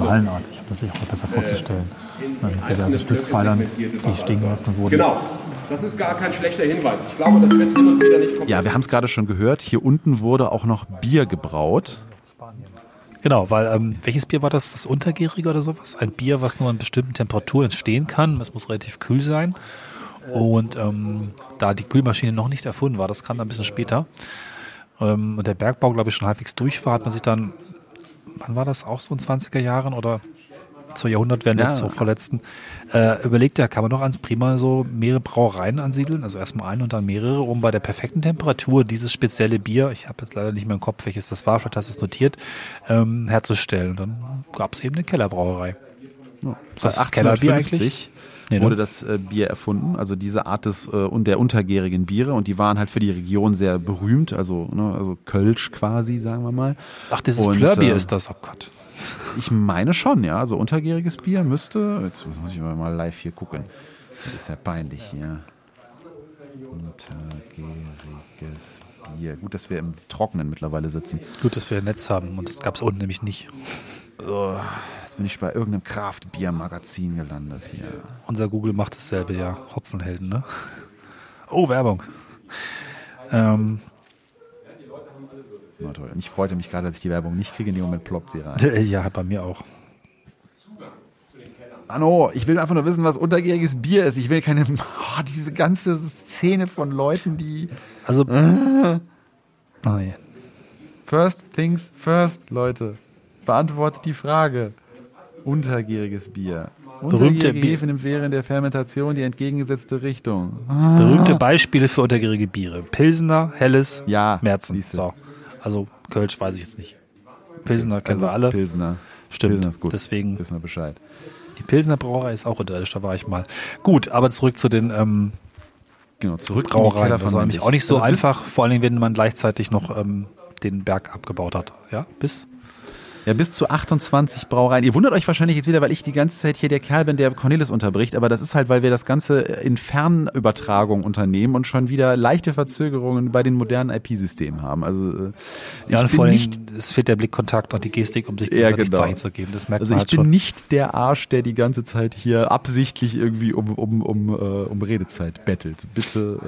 hallenartig. Ich habe das sich auch besser vorzustellen. Mit diversen Stützpfeilern, die stehen lassen wurden. Genau. Das ist gar kein schlechter Hinweis. Ich glaube, das wird hin und wieder nicht kommen. Ja, wir haben es gerade schon gehört. Hier unten wurde auch noch Bier gebraut. Genau, weil welches Bier war das? Das Untergärige oder sowas? Ein Bier, was nur an bestimmten Temperaturen entstehen kann. Es muss relativ kühl sein. Und da die Kühlmaschine noch nicht erfunden war, das kam dann ein bisschen später. Und der Bergbau, glaube ich, schon halbwegs durch war, hat man sich dann, wann war das, auch so in 20er Jahren oder zur Jahrhundertwende, zur vorletzten, überlegt, ja, kann man doch ans prima so mehrere Brauereien ansiedeln, also erstmal eine und dann mehrere, um bei der perfekten Temperatur dieses spezielle Bier, ich habe jetzt leider nicht mehr im Kopf, welches das war, vielleicht hast du es notiert, herzustellen. Und dann gab es eben eine Kellerbrauerei. Ja. Das 1850 wurde das Bier erfunden, also diese Art der untergärigen Biere, und die waren halt für die Region sehr berühmt, also Kölsch quasi, sagen wir mal. Ach, dieses Plörbier ist das, oh Gott. Ich meine schon, ja. Also untergäriges Bier müsste. Jetzt muss ich mal live hier gucken. Das ist ja peinlich hier. Untergäriges Bier. Gut, dass wir im Trockenen mittlerweile sitzen. Gut, dass wir ein Netz haben, und das gab es unten nämlich nicht. Oh, jetzt bin ich bei irgendeinem Kraft-Bier-Magazin gelandet hier. Unser Google macht dasselbe, ja. Hopfenhelden, ne? Oh, Werbung. Na toll. Und ich freute mich gerade, als ich die Werbung nicht kriege. In dem Moment ploppt sie rein. Ja, bei mir auch. Anno, ich will einfach nur wissen, was untergäriges Bier ist. Ich will keine... Oh, diese ganze Szene von Leuten, die... Also... Nein. First things first, Leute. Beantwortet die Frage. Untergäriges Bier. Untergärige Hefe nimmt während der Fermentation die entgegengesetzte Richtung. Ah. Berühmte Beispiele für untergärige Biere. Pilsner, Helles, ja, Märzen. So. Also Kölsch weiß ich jetzt nicht. Pilsner kennen wir alle. Pilsner. Stimmt, Pilsner ist gut. Deswegen wissen wir Bescheid. Die Pilsner Brauerei ist auch unterirdisch, da war ich mal. Gut, aber zurück zu den Brauereien. Das war nämlich auch nicht so einfach, vor allem wenn man gleichzeitig noch den Berg abgebaut hat. Ja, bis zu 28 Brauereien. Ihr wundert euch wahrscheinlich jetzt wieder, weil ich die ganze Zeit hier der Kerl bin, der Cornelis unterbricht, aber das ist halt, weil wir das Ganze in Fernübertragung unternehmen und schon wieder leichte Verzögerungen bei den modernen IP-Systemen haben. Also ich ja, und vor allem es fehlt der Blickkontakt und die Gestik, um sich gegenseitig Zeichen zu geben. Das merkt man halt schon. Also ich bin nicht der Arsch, der die ganze Zeit hier absichtlich irgendwie um Redezeit bettelt. Bitte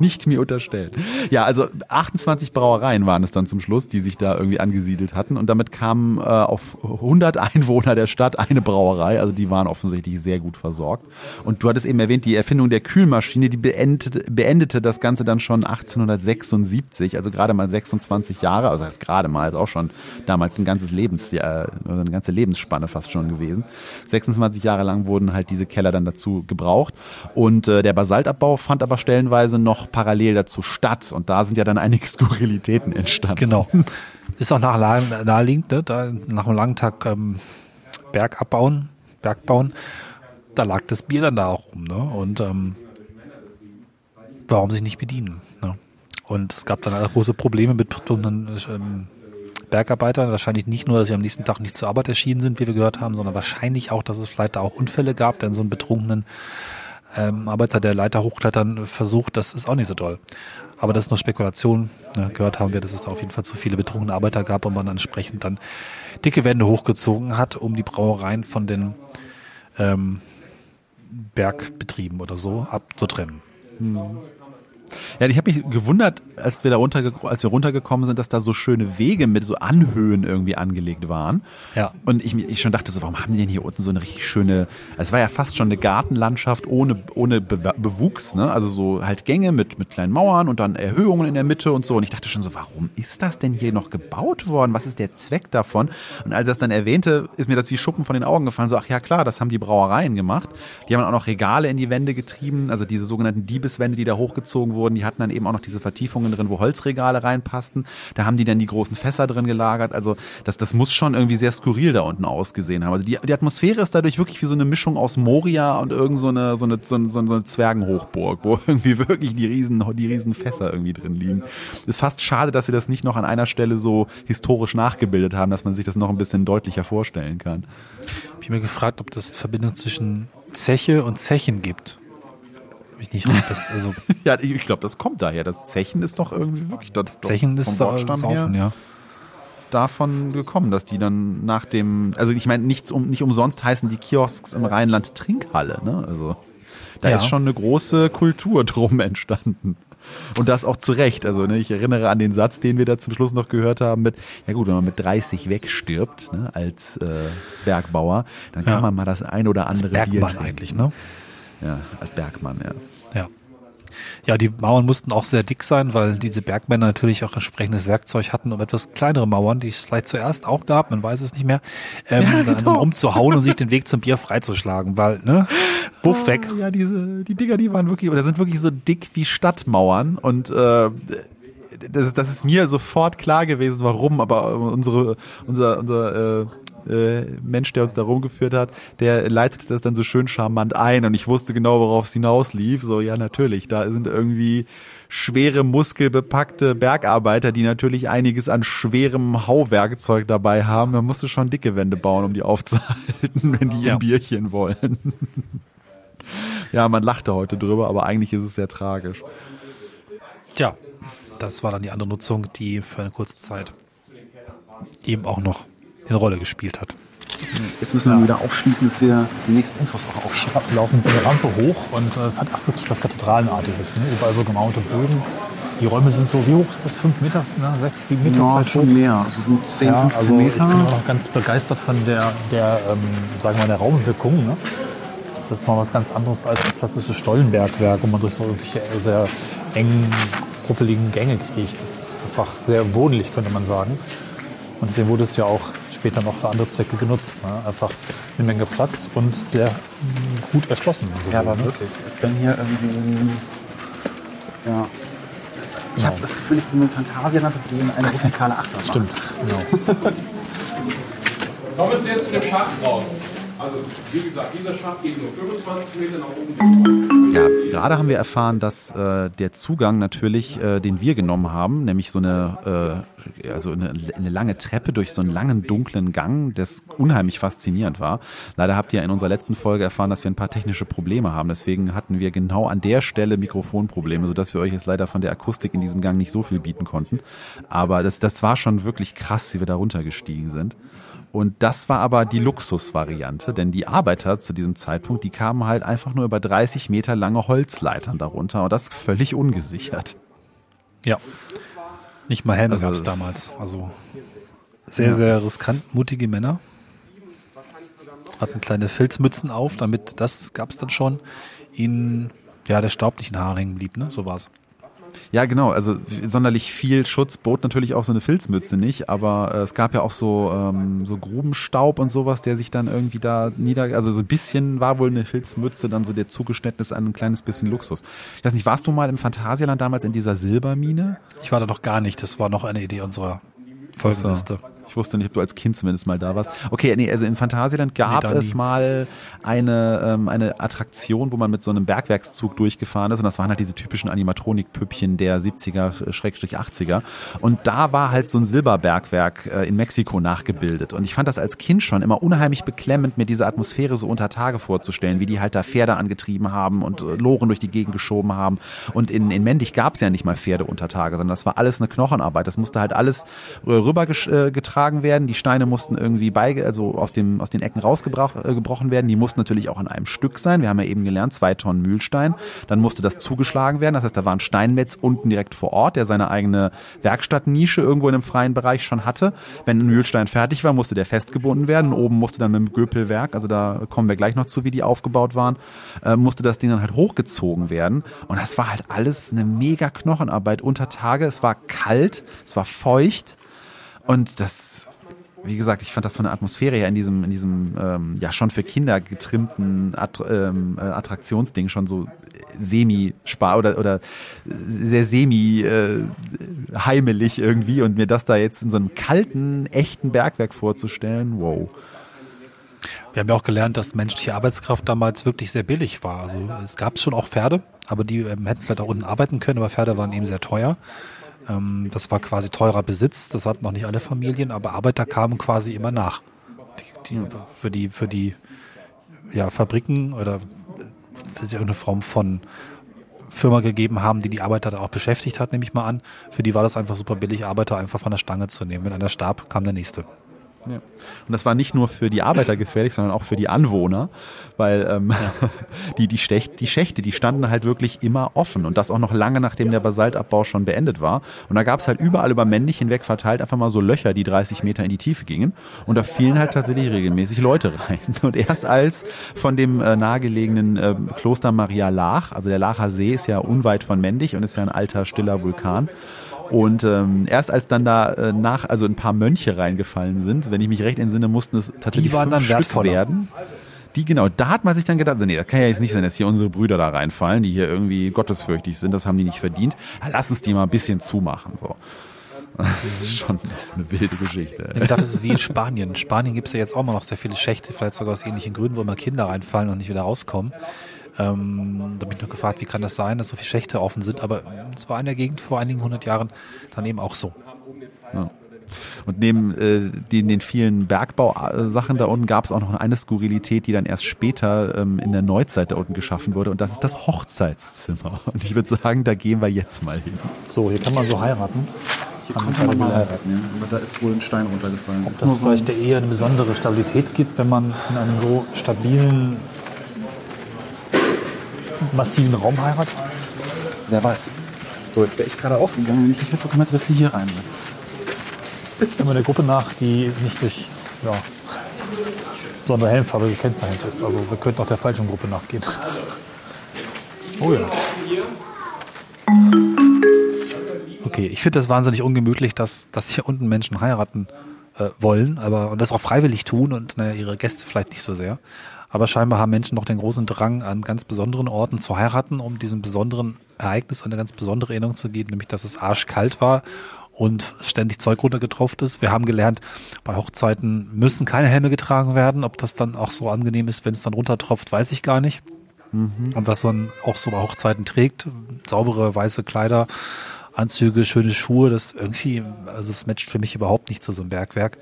nicht mir unterstellt. Ja, also 28 Brauereien waren es dann zum Schluss, die sich da irgendwie angesiedelt hatten und damit kamen auf 100 Einwohner der Stadt eine Brauerei, also die waren offensichtlich sehr gut versorgt. Und du hattest eben erwähnt, die Erfindung der Kühlmaschine, die beendete das Ganze dann schon 1876, also gerade mal 26 Jahre, also das heißt gerade mal, ist auch schon damals ein ganzes Lebensjahr, eine ganze Lebensspanne fast schon gewesen. 26 Jahre lang wurden halt diese Keller dann dazu gebraucht und der Basaltabbau fand aber stellenweise noch parallel dazu statt. Und da sind ja dann einige Skurrilitäten entstanden. Genau. Ist auch naheliegend, ne? Da, nach einem langen Tag Bergbauen, da lag das Bier dann da auch rum. Ne? Und warum sich nicht bedienen? Ne? Und es gab dann auch große Probleme mit Bergarbeitern. Wahrscheinlich nicht nur, dass sie am nächsten Tag nicht zur Arbeit erschienen sind, wie wir gehört haben, sondern wahrscheinlich auch, dass es vielleicht da auch Unfälle gab, denn so einen betrunkenen Arbeiter, der Leiter hochklettern versucht, das ist auch nicht so toll. Aber das ist nur Spekulation. Ne? Gehört haben wir, dass es da auf jeden Fall zu viele betrunkene Arbeiter gab und man dann entsprechend dann dicke Wände hochgezogen hat, um die Brauereien von den Bergbetrieben oder so abzutrennen. Mhm. Ja, ich habe mich gewundert, als wir runtergekommen sind, dass da so schöne Wege mit so Anhöhen irgendwie angelegt waren. Ja. Und ich schon dachte so, warum haben die denn hier unten so eine richtig schöne, also es war ja fast schon eine Gartenlandschaft ohne Bewuchs, ne? Also so halt Gänge mit kleinen Mauern und dann Erhöhungen in der Mitte und so. Und ich dachte schon so, warum ist das denn hier noch gebaut worden? Was ist der Zweck davon? Und als er es dann erwähnte, ist mir das wie Schuppen von den Augen gefallen. So, ach ja klar, das haben die Brauereien gemacht. Die haben dann auch noch Regale in die Wände getrieben, also diese sogenannten Diebeswände, die da hochgezogen wurden. Die hatten dann eben auch noch diese Vertiefungen drin, wo Holzregale reinpassten. Da haben die dann die großen Fässer drin gelagert. Also das muss schon irgendwie sehr skurril da unten ausgesehen haben. Also die Atmosphäre ist dadurch wirklich wie so eine Mischung aus Moria und irgend so eine Zwergenhochburg, wo irgendwie wirklich die riesen Fässer irgendwie drin liegen. Ist fast schade, dass sie das nicht noch an einer Stelle so historisch nachgebildet haben, dass man sich das noch ein bisschen deutlicher vorstellen kann. Ich habe mir gefragt, ob das Verbindung zwischen Zeche und Zechen gibt. Ich nicht. Also ja, ich glaube, das kommt daher. Das Zechen ist doch irgendwie wirklich das Zechen ist vom Wortstamm her ja. Davon gekommen, dass die dann nach dem, also ich meine, nicht umsonst heißen die Kiosks im Rheinland Trinkhalle. Ne? Also da ist schon eine große Kultur drum entstanden. Und das auch zu Recht. Also ne, ich erinnere an den Satz, den wir da zum Schluss noch gehört haben mit, ja gut, wenn man mit 30 wegstirbt, ne, als Bergbauer, dann kann man mal das ein oder andere das Bier trinken. Eigentlich, ne? Ja, als Bergmann, ja. Ja, die Mauern mussten auch sehr dick sein, weil diese Bergmänner natürlich auch entsprechendes Werkzeug hatten, um etwas kleinere Mauern, die es vielleicht zuerst auch gab, man weiß es nicht mehr, umzuhauen und sich den Weg zum Bier freizuschlagen, weil, ne, buff weg. Ja, die Dinger, die waren wirklich, oder sind wirklich so dick wie Stadtmauern und, das ist mir sofort klar gewesen, warum, aber unser Mensch, der uns da rumgeführt hat, der leitete das dann so schön charmant ein und ich wusste genau, worauf es hinauslief. So, ja natürlich, da sind irgendwie schwere, muskelbepackte Bergarbeiter, die natürlich einiges an schwerem Hauwerkzeug dabei haben. Da musst du schon dicke Wände bauen, um die aufzuhalten, wenn die ihr Bierchen wollen. Ja, man lachte heute drüber, aber eigentlich ist es sehr tragisch. Tja, das war dann die andere Nutzung, die für eine kurze Zeit eben auch noch eine Rolle gespielt hat. Jetzt müssen wir wieder aufschließen, dass wir die nächsten Infos auch aufschreiben. Wir laufen so eine Rampe hoch und es hat auch wirklich was Kathedralenartiges. Ne? Überall so gemauerte Bögen. Die Räume sind so, wie hoch ist das? 5 Meter? Ne? 6, 7 Meter? Ja, schon mehr. Also gut 10, 15 Meter. Ich bin auch noch ganz begeistert von der Raumwirkung. Ne? Das ist mal was ganz anderes als das klassische Stollenbergwerk, wo man durch so irgendwelche sehr engen ruppeligen Gänge kriecht. Das ist einfach sehr wohnlich, könnte man sagen. Und deswegen wurde es ja auch später noch für andere Zwecke genutzt. Ne? Einfach eine Menge Platz und sehr gut erschlossen. So ja, aber ne? Wirklich. Als wenn hier ja. Ich habe das Gefühl, ich bin mit Phantasialand in eine rustikale Achterbahn. Stimmt, genau. Kommen wir jetzt zu dem Schacht raus. Also, wie gesagt, dieser Schacht geht nur 25 Meter nach oben. Ja, gerade haben wir erfahren, dass der Zugang natürlich, den wir genommen haben, nämlich so eine lange Treppe durch so einen langen, dunklen Gang, das unheimlich faszinierend war. Leider habt ihr in unserer letzten Folge erfahren, dass wir ein paar technische Probleme haben. Deswegen hatten wir genau an der Stelle Mikrofonprobleme, sodass wir euch jetzt leider von der Akustik in diesem Gang nicht so viel bieten konnten. Aber das war schon wirklich krass, wie wir da runtergestiegen sind. Und das war aber die Luxusvariante, denn die Arbeiter zu diesem Zeitpunkt, die kamen halt einfach nur über 30 Meter lange Holzleitern darunter und das völlig ungesichert. Ja, nicht mal Helme gab es damals. Also sehr, sehr riskant, mutige Männer. Hatten kleine Filzmützen auf, damit, das gab es dann schon, ihnen der Staub nicht in den Haaren hängen blieb, ne? So war es. Ja, genau, also sonderlich viel Schutz bot natürlich auch so eine Filzmütze nicht, aber es gab ja auch so Grubenstaub und sowas, der sich dann irgendwie da also so ein bisschen war wohl eine Filzmütze dann so der Zugeständnis an ein kleines bisschen Luxus. Ich weiß nicht, warst du mal im Phantasialand damals in dieser Silbermine? Ich war da noch gar nicht, das war noch eine Idee unserer Folgenliste. Ich wusste nicht, ob du als Kind zumindest mal da warst. Okay, nee, also in Phantasialand gab es mal eine Attraktion, wo man mit so einem Bergwerkszug durchgefahren ist und das waren halt diese typischen Animatronik-Püppchen der 70er-80er und da war halt so ein Silberbergwerk in Mexiko nachgebildet und ich fand das als Kind schon immer unheimlich beklemmend, mir diese Atmosphäre so unter Tage vorzustellen, wie die halt da Pferde angetrieben haben und Loren durch die Gegend geschoben haben und in Mendig gab es ja nicht mal Pferde unter Tage, sondern das war alles eine Knochenarbeit, das musste halt alles rübergetragen werden. Die Steine mussten irgendwie aus den Ecken rausgebrochen werden. Die mussten natürlich auch an einem Stück sein. Wir haben ja eben gelernt, 2 Tonnen Mühlstein. Dann musste das zugeschlagen werden. Das heißt, da war ein Steinmetz unten direkt vor Ort, der seine eigene Werkstattnische irgendwo in einem freien Bereich schon hatte. Wenn ein Mühlstein fertig war, musste der festgebunden werden. Oben musste dann mit dem Göpelwerk, also da kommen wir gleich noch zu, wie die aufgebaut waren, musste das Ding dann halt hochgezogen werden. Und das war halt alles eine mega Knochenarbeit unter Tage. Es war kalt, es war feucht. Und das, wie gesagt, ich fand das von der Atmosphäre her in diesem schon für Kinder getrimmten Attraktionsding schon so oder sehr heimelig irgendwie und mir das da jetzt in so einem kalten, echten Bergwerk vorzustellen, wow. Wir haben ja auch gelernt, dass menschliche Arbeitskraft damals wirklich sehr billig war. Also es gab schon auch Pferde, aber die hätten vielleicht auch unten arbeiten können, aber Pferde waren eben sehr teuer. Das war quasi teurer Besitz, das hatten noch nicht alle Familien, aber Arbeiter kamen quasi immer nach. Die für die Fabriken oder für irgendeine Form von Firma gegeben haben, die die Arbeiter dann auch beschäftigt hat, nehme ich mal an. Für die war das einfach super billig, Arbeiter einfach von der Stange zu nehmen. Wenn einer starb, kam der nächste. Ja. Und das war nicht nur für die Arbeiter gefährlich, sondern auch für die Anwohner, weil die Schächte, die standen halt wirklich immer offen und das auch noch lange, nachdem der Basaltabbau schon beendet war. Und da gab es halt überall über Mendig hinweg verteilt einfach mal so Löcher, die 30 Meter in die Tiefe gingen und da fielen halt tatsächlich regelmäßig Leute rein. Und erst als von dem nahegelegenen Kloster Maria Laach, also der Laacher See ist ja unweit von Mendig und ist ja ein alter, stiller Vulkan. Und erst als dann da ein paar Mönche reingefallen sind, wenn ich mich recht entsinne, mussten es tatsächlich 5 Stück werden. Da hat man sich dann gedacht, nee, das kann ja jetzt nicht sein, dass hier unsere Brüder da reinfallen, die hier irgendwie gottesfürchtig sind, das haben die nicht verdient. Lass uns die mal ein bisschen zumachen, so. Das ist schon eine wilde Geschichte. Ich dachte, das ist wie in Spanien. In Spanien gibt es ja jetzt auch mal noch sehr viele Schächte, vielleicht sogar aus ähnlichen Gründen, wo immer Kinder reinfallen und nicht wieder rauskommen. Da bin ich noch gefragt, wie kann das sein, dass so viele Schächte offen sind, aber es war in der Gegend vor einigen 100 Jahren dann eben auch so. Ja. Und neben den vielen Bergbausachen da unten gab es auch noch eine Skurrilität, die dann erst später in der Neuzeit da unten geschaffen wurde und das ist das Hochzeitszimmer. Und ich würde sagen, da gehen wir jetzt mal hin. So, hier kann man so heiraten. Hier konnte man mal heiraten, aber da ist wohl ein Stein runtergefallen. Ob das vielleicht der Ehe eine besondere Stabilität gibt, wenn man in einem so stabilen, massiven Raum heiratet? Wer weiß. So, jetzt wäre ich gerade ausgegangen, wenn ich nicht mitbekommen hätte, dass die hier rein sind. Immer der Gruppe nach, die nicht durch besondere Helmfarbe gekennzeichnet ist. Also wir könnten auch der falschen Gruppe nachgehen. Oh ja. Okay, ich finde das wahnsinnig ungemütlich, dass hier unten Menschen heiraten wollen, aber und das auch freiwillig tun und naja, ihre Gäste vielleicht nicht so sehr. Aber scheinbar haben Menschen noch den großen Drang, an ganz besonderen Orten zu heiraten, um diesem besonderen Ereignis eine ganz besondere Erinnerung zu geben, nämlich dass es arschkalt war und ständig Zeug runtergetropft ist. Wir haben gelernt, bei Hochzeiten müssen keine Helme getragen werden. Ob das dann auch so angenehm ist, wenn es dann runtertropft, weiß ich gar nicht. Mhm. Und was man auch so bei Hochzeiten trägt, saubere weiße Kleider, Anzüge, schöne Schuhe, das irgendwie, also es matcht für mich überhaupt nicht zu so einem Bergwerk.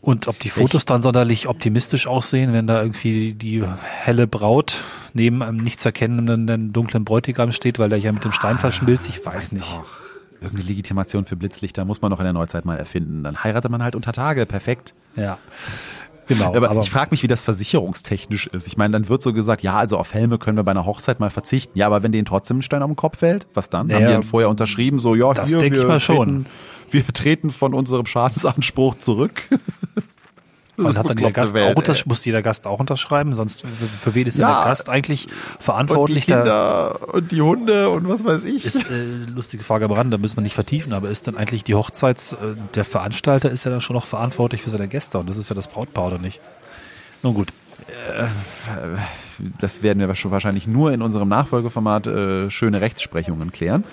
Und ob die Fotos dann sonderlich optimistisch aussehen, wenn da irgendwie die helle Braut neben einem nicht zu erkennenden dunklen Bräutigam steht, weil der ja mit dem Stein verschmilzt, ich weiß nicht. Doch. Irgendeine Legitimation für Blitzlichter muss man doch in der Neuzeit mal erfinden. Dann heiratet man halt unter Tage, perfekt. Ja. Genau, aber ich frage mich, wie das versicherungstechnisch ist. Ich meine, dann wird so gesagt, ja, also auf Helme können wir bei einer Hochzeit mal verzichten. Ja, aber wenn denen trotzdem ein Stein am Kopf fällt, was dann? Naja, haben die dann vorher unterschrieben, so, ja, das hier, denke ich mal schon. Wir treten von unserem Schadensanspruch zurück. Und hat dann der Gast auch, muss jeder Gast auch unterschreiben, sonst für wen ist ja der Gast eigentlich verantwortlich? Und die Kinder und die Hunde und was weiß ich. Ist lustige Frage am Rand, da müssen wir nicht vertiefen, aber ist dann eigentlich die der Veranstalter ist ja dann schon noch verantwortlich für seine Gäste und das ist ja das Brautpaar oder nicht? Nun gut. Das werden wir wahrscheinlich nur in unserem Nachfolgeformat schöne Rechtsprechungen klären.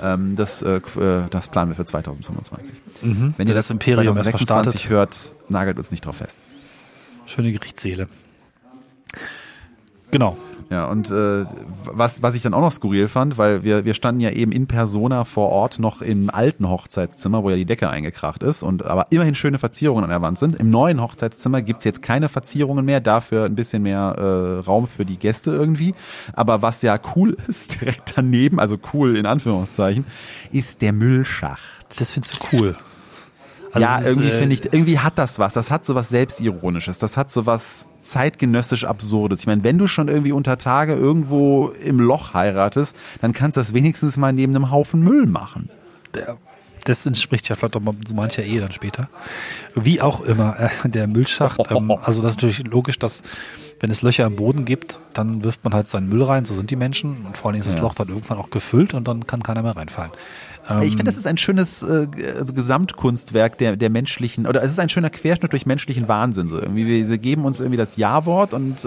Das planen wir für 2025. Mhm. Wenn ihr das Imperium 2026 hört, nagelt uns nicht drauf fest. Schöne Gerichtssäle. Genau. Ja, und was ich dann auch noch skurril fand, weil wir standen ja eben in Persona vor Ort noch im alten Hochzeitszimmer, wo ja die Decke eingekracht ist und aber immerhin schöne Verzierungen an der Wand sind. Im neuen Hochzeitszimmer gibt's jetzt keine Verzierungen mehr, dafür ein bisschen mehr Raum für die Gäste irgendwie. Aber was ja cool ist, direkt daneben, also cool in Anführungszeichen, ist der Müllschacht. Das findest du cool? Also ja, irgendwie finde ich, irgendwie hat das was. Das hat sowas Selbstironisches. Das hat sowas zeitgenössisch Absurdes. Ich meine, wenn du schon irgendwie unter Tage irgendwo im Loch heiratest, dann kannst du das wenigstens mal neben einem Haufen Müll machen. Das entspricht ja vielleicht auch so mancher Ehe dann später. Wie auch immer, der Müllschacht. Also das ist natürlich logisch, dass wenn es Löcher im Boden gibt, dann wirft man halt seinen Müll rein. So sind die Menschen. Und vor allem ist das Loch dann irgendwann auch gefüllt und dann kann keiner mehr reinfallen. Ich finde, das ist ein schönes Gesamtkunstwerk der menschlichen, oder es ist ein schöner Querschnitt durch menschlichen Wahnsinn. So irgendwie, wir geben uns irgendwie das Ja-Wort und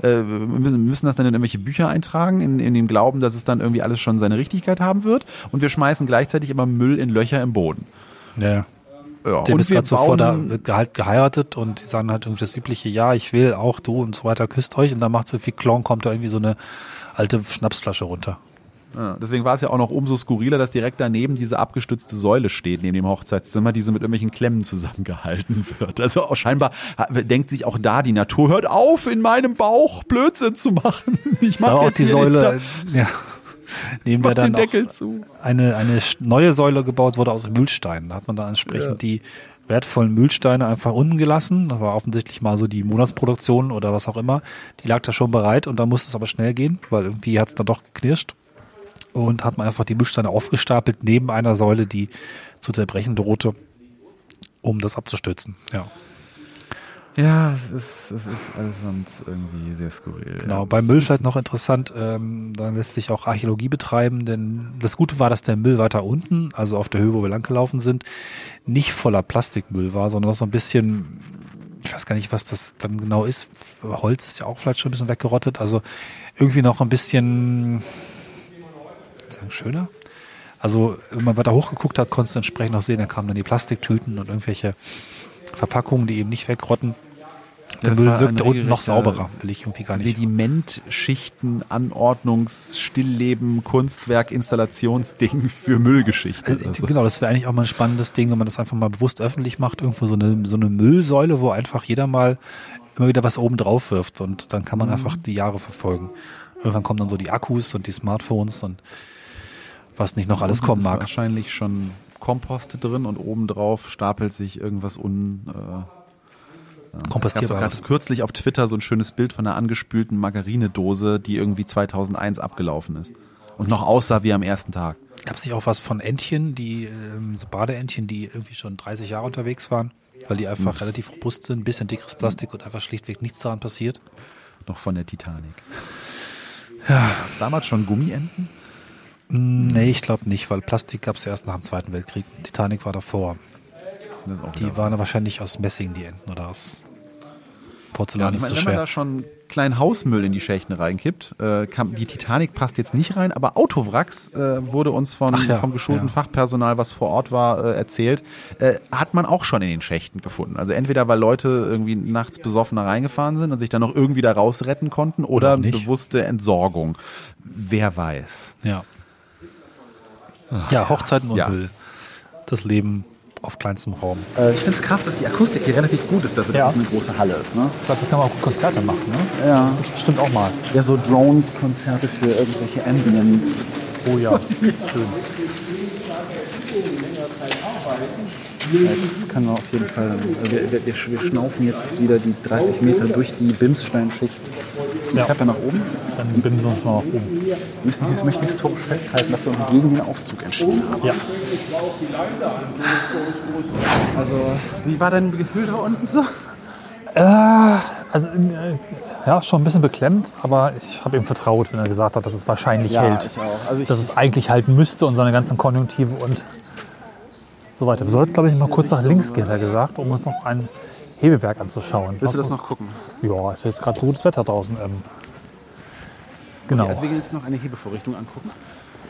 müssen das dann in irgendwelche Bücher eintragen, in dem Glauben, dass es dann irgendwie alles schon seine Richtigkeit haben wird. Und wir schmeißen gleichzeitig immer Müll in Löcher im Boden. Ja. Ja, dem und ist gerade zuvor da halt geheiratet und die sagen halt irgendwie das übliche, ja, ich will auch, du und so weiter, küsst euch und dann macht so viel Klon, kommt da irgendwie so eine alte Schnapsflasche runter. Ja, deswegen war es ja auch noch umso skurriler, dass direkt daneben diese abgestützte Säule steht, neben dem Hochzeitszimmer, die so mit irgendwelchen Klemmen zusammengehalten wird. Also auch scheinbar denkt sich auch da die Natur, hört auf, in meinem Bauch Blödsinn zu machen. Ich mache jetzt auch die Säule, ja. Neben der dann auch eine neue Säule gebaut wurde aus Mühlsteinen. Da hat man dann entsprechend die wertvollen Mühlsteine einfach unten gelassen. Da war offensichtlich mal so die Monatsproduktion oder was auch immer. Die lag da schon bereit und da musste es aber schnell gehen, weil irgendwie hat es dann doch geknirscht. Und hat man einfach die Mühlsteine aufgestapelt neben einer Säule, die zu zerbrechen drohte, um das abzustützen. Ja. Ja, es ist allesamt irgendwie sehr skurril. Genau, ja. Beim Müll vielleicht noch interessant, dann lässt sich auch Archäologie betreiben, denn das Gute war, dass der Müll weiter unten, also auf der Höhe, wo wir langgelaufen sind, nicht voller Plastikmüll war, sondern so ein bisschen, ich weiß gar nicht, was das dann genau ist, Holz ist ja auch vielleicht schon ein bisschen weggerottet, also irgendwie noch ein bisschen, sagen, schöner. Also wenn man weiter hochgeguckt hat, konntest du entsprechend auch sehen, da kamen dann die Plastiktüten und irgendwelche Verpackungen, die eben nicht wegrotten. Der Müll wirkte unten noch sauberer, will ich irgendwie gar nicht. Sedimentschichten, Anordnungs-, Stillleben, Kunstwerk, Installationsding für Müllgeschichte. Also. Genau, das wäre eigentlich auch mal ein spannendes Ding, wenn man das einfach mal bewusst öffentlich macht, irgendwo so eine Müllsäule, wo einfach jeder mal immer wieder was oben drauf wirft und dann kann man einfach die Jahre verfolgen. Irgendwann kommen dann so die Akkus und die Smartphones und was nicht noch alles kommen mag. Ist wahrscheinlich schon Kompost drin und obendrauf stapelt sich irgendwas kompostierbar. Ich habe kürzlich auf Twitter so ein schönes Bild von einer angespülten Margarinedose, die irgendwie 2001 abgelaufen ist und noch aussah wie am ersten Tag. Gab es nicht auch was von Entchen, die so Badeentchen, die irgendwie schon 30 Jahre unterwegs waren, weil die einfach relativ robust sind, ein bisschen dickeres Plastik und einfach schlichtweg nichts daran passiert? Noch von der Titanic. Ja. Damals schon Gummienten? Nee, ich glaube nicht, weil Plastik gab es erst nach dem Zweiten Weltkrieg. Titanic war davor. Die waren wahrscheinlich aus Messing, die Enten, oder aus Porzellan, ja, ist so schwer. Wenn man da schon kleinen Hausmüll in die Schächten reinkippt, die Titanic passt jetzt nicht rein, aber Autowracks wurde uns vom geschulten Fachpersonal, was vor Ort war, erzählt, hat man auch schon in den Schächten gefunden. Also entweder, weil Leute irgendwie nachts besoffen da reingefahren sind und sich dann noch irgendwie da rausretten konnten oder eine bewusste Entsorgung. Wer weiß. Ja. Ja, Hochzeiten und Müll. Das Leben auf kleinstem Raum. Ich finde es krass, dass die Akustik hier relativ gut ist, dafür, dass es eine große Halle ist. Ne? Ich glaube, da kann man auch Konzerte machen. Ne? Ja. Das bestimmt auch mal. Ja, so Drone-Konzerte für irgendwelche Ambient. Oh ja, schön. Jetzt können wir auf jeden Fall, wir schnaufen jetzt wieder die 30 Meter durch die Bimsstein-Schicht. Ich habe ja nach oben. Dann bimsen wir uns mal nach oben. Ich möchte historisch festhalten, dass wir uns gegen den Aufzug entschieden haben. Ja. Also, wie war dein Gefühl da unten so? Schon ein bisschen beklemmt, aber ich habe ihm vertraut, wenn er gesagt hat, dass es wahrscheinlich hält. Ich auch. Also dass es eigentlich halten müsste und seine ganzen Konjunktive und so weiter. Wir sollten, glaube ich, mal kurz nach links gehen, hat er gesagt, um uns noch einen Hebeberg anzuschauen. Willst du das noch gucken? Ja, ist jetzt gerade so gutes Wetter draußen. Genau. Okay, also wir gehen jetzt noch eine Hebevorrichtung angucken.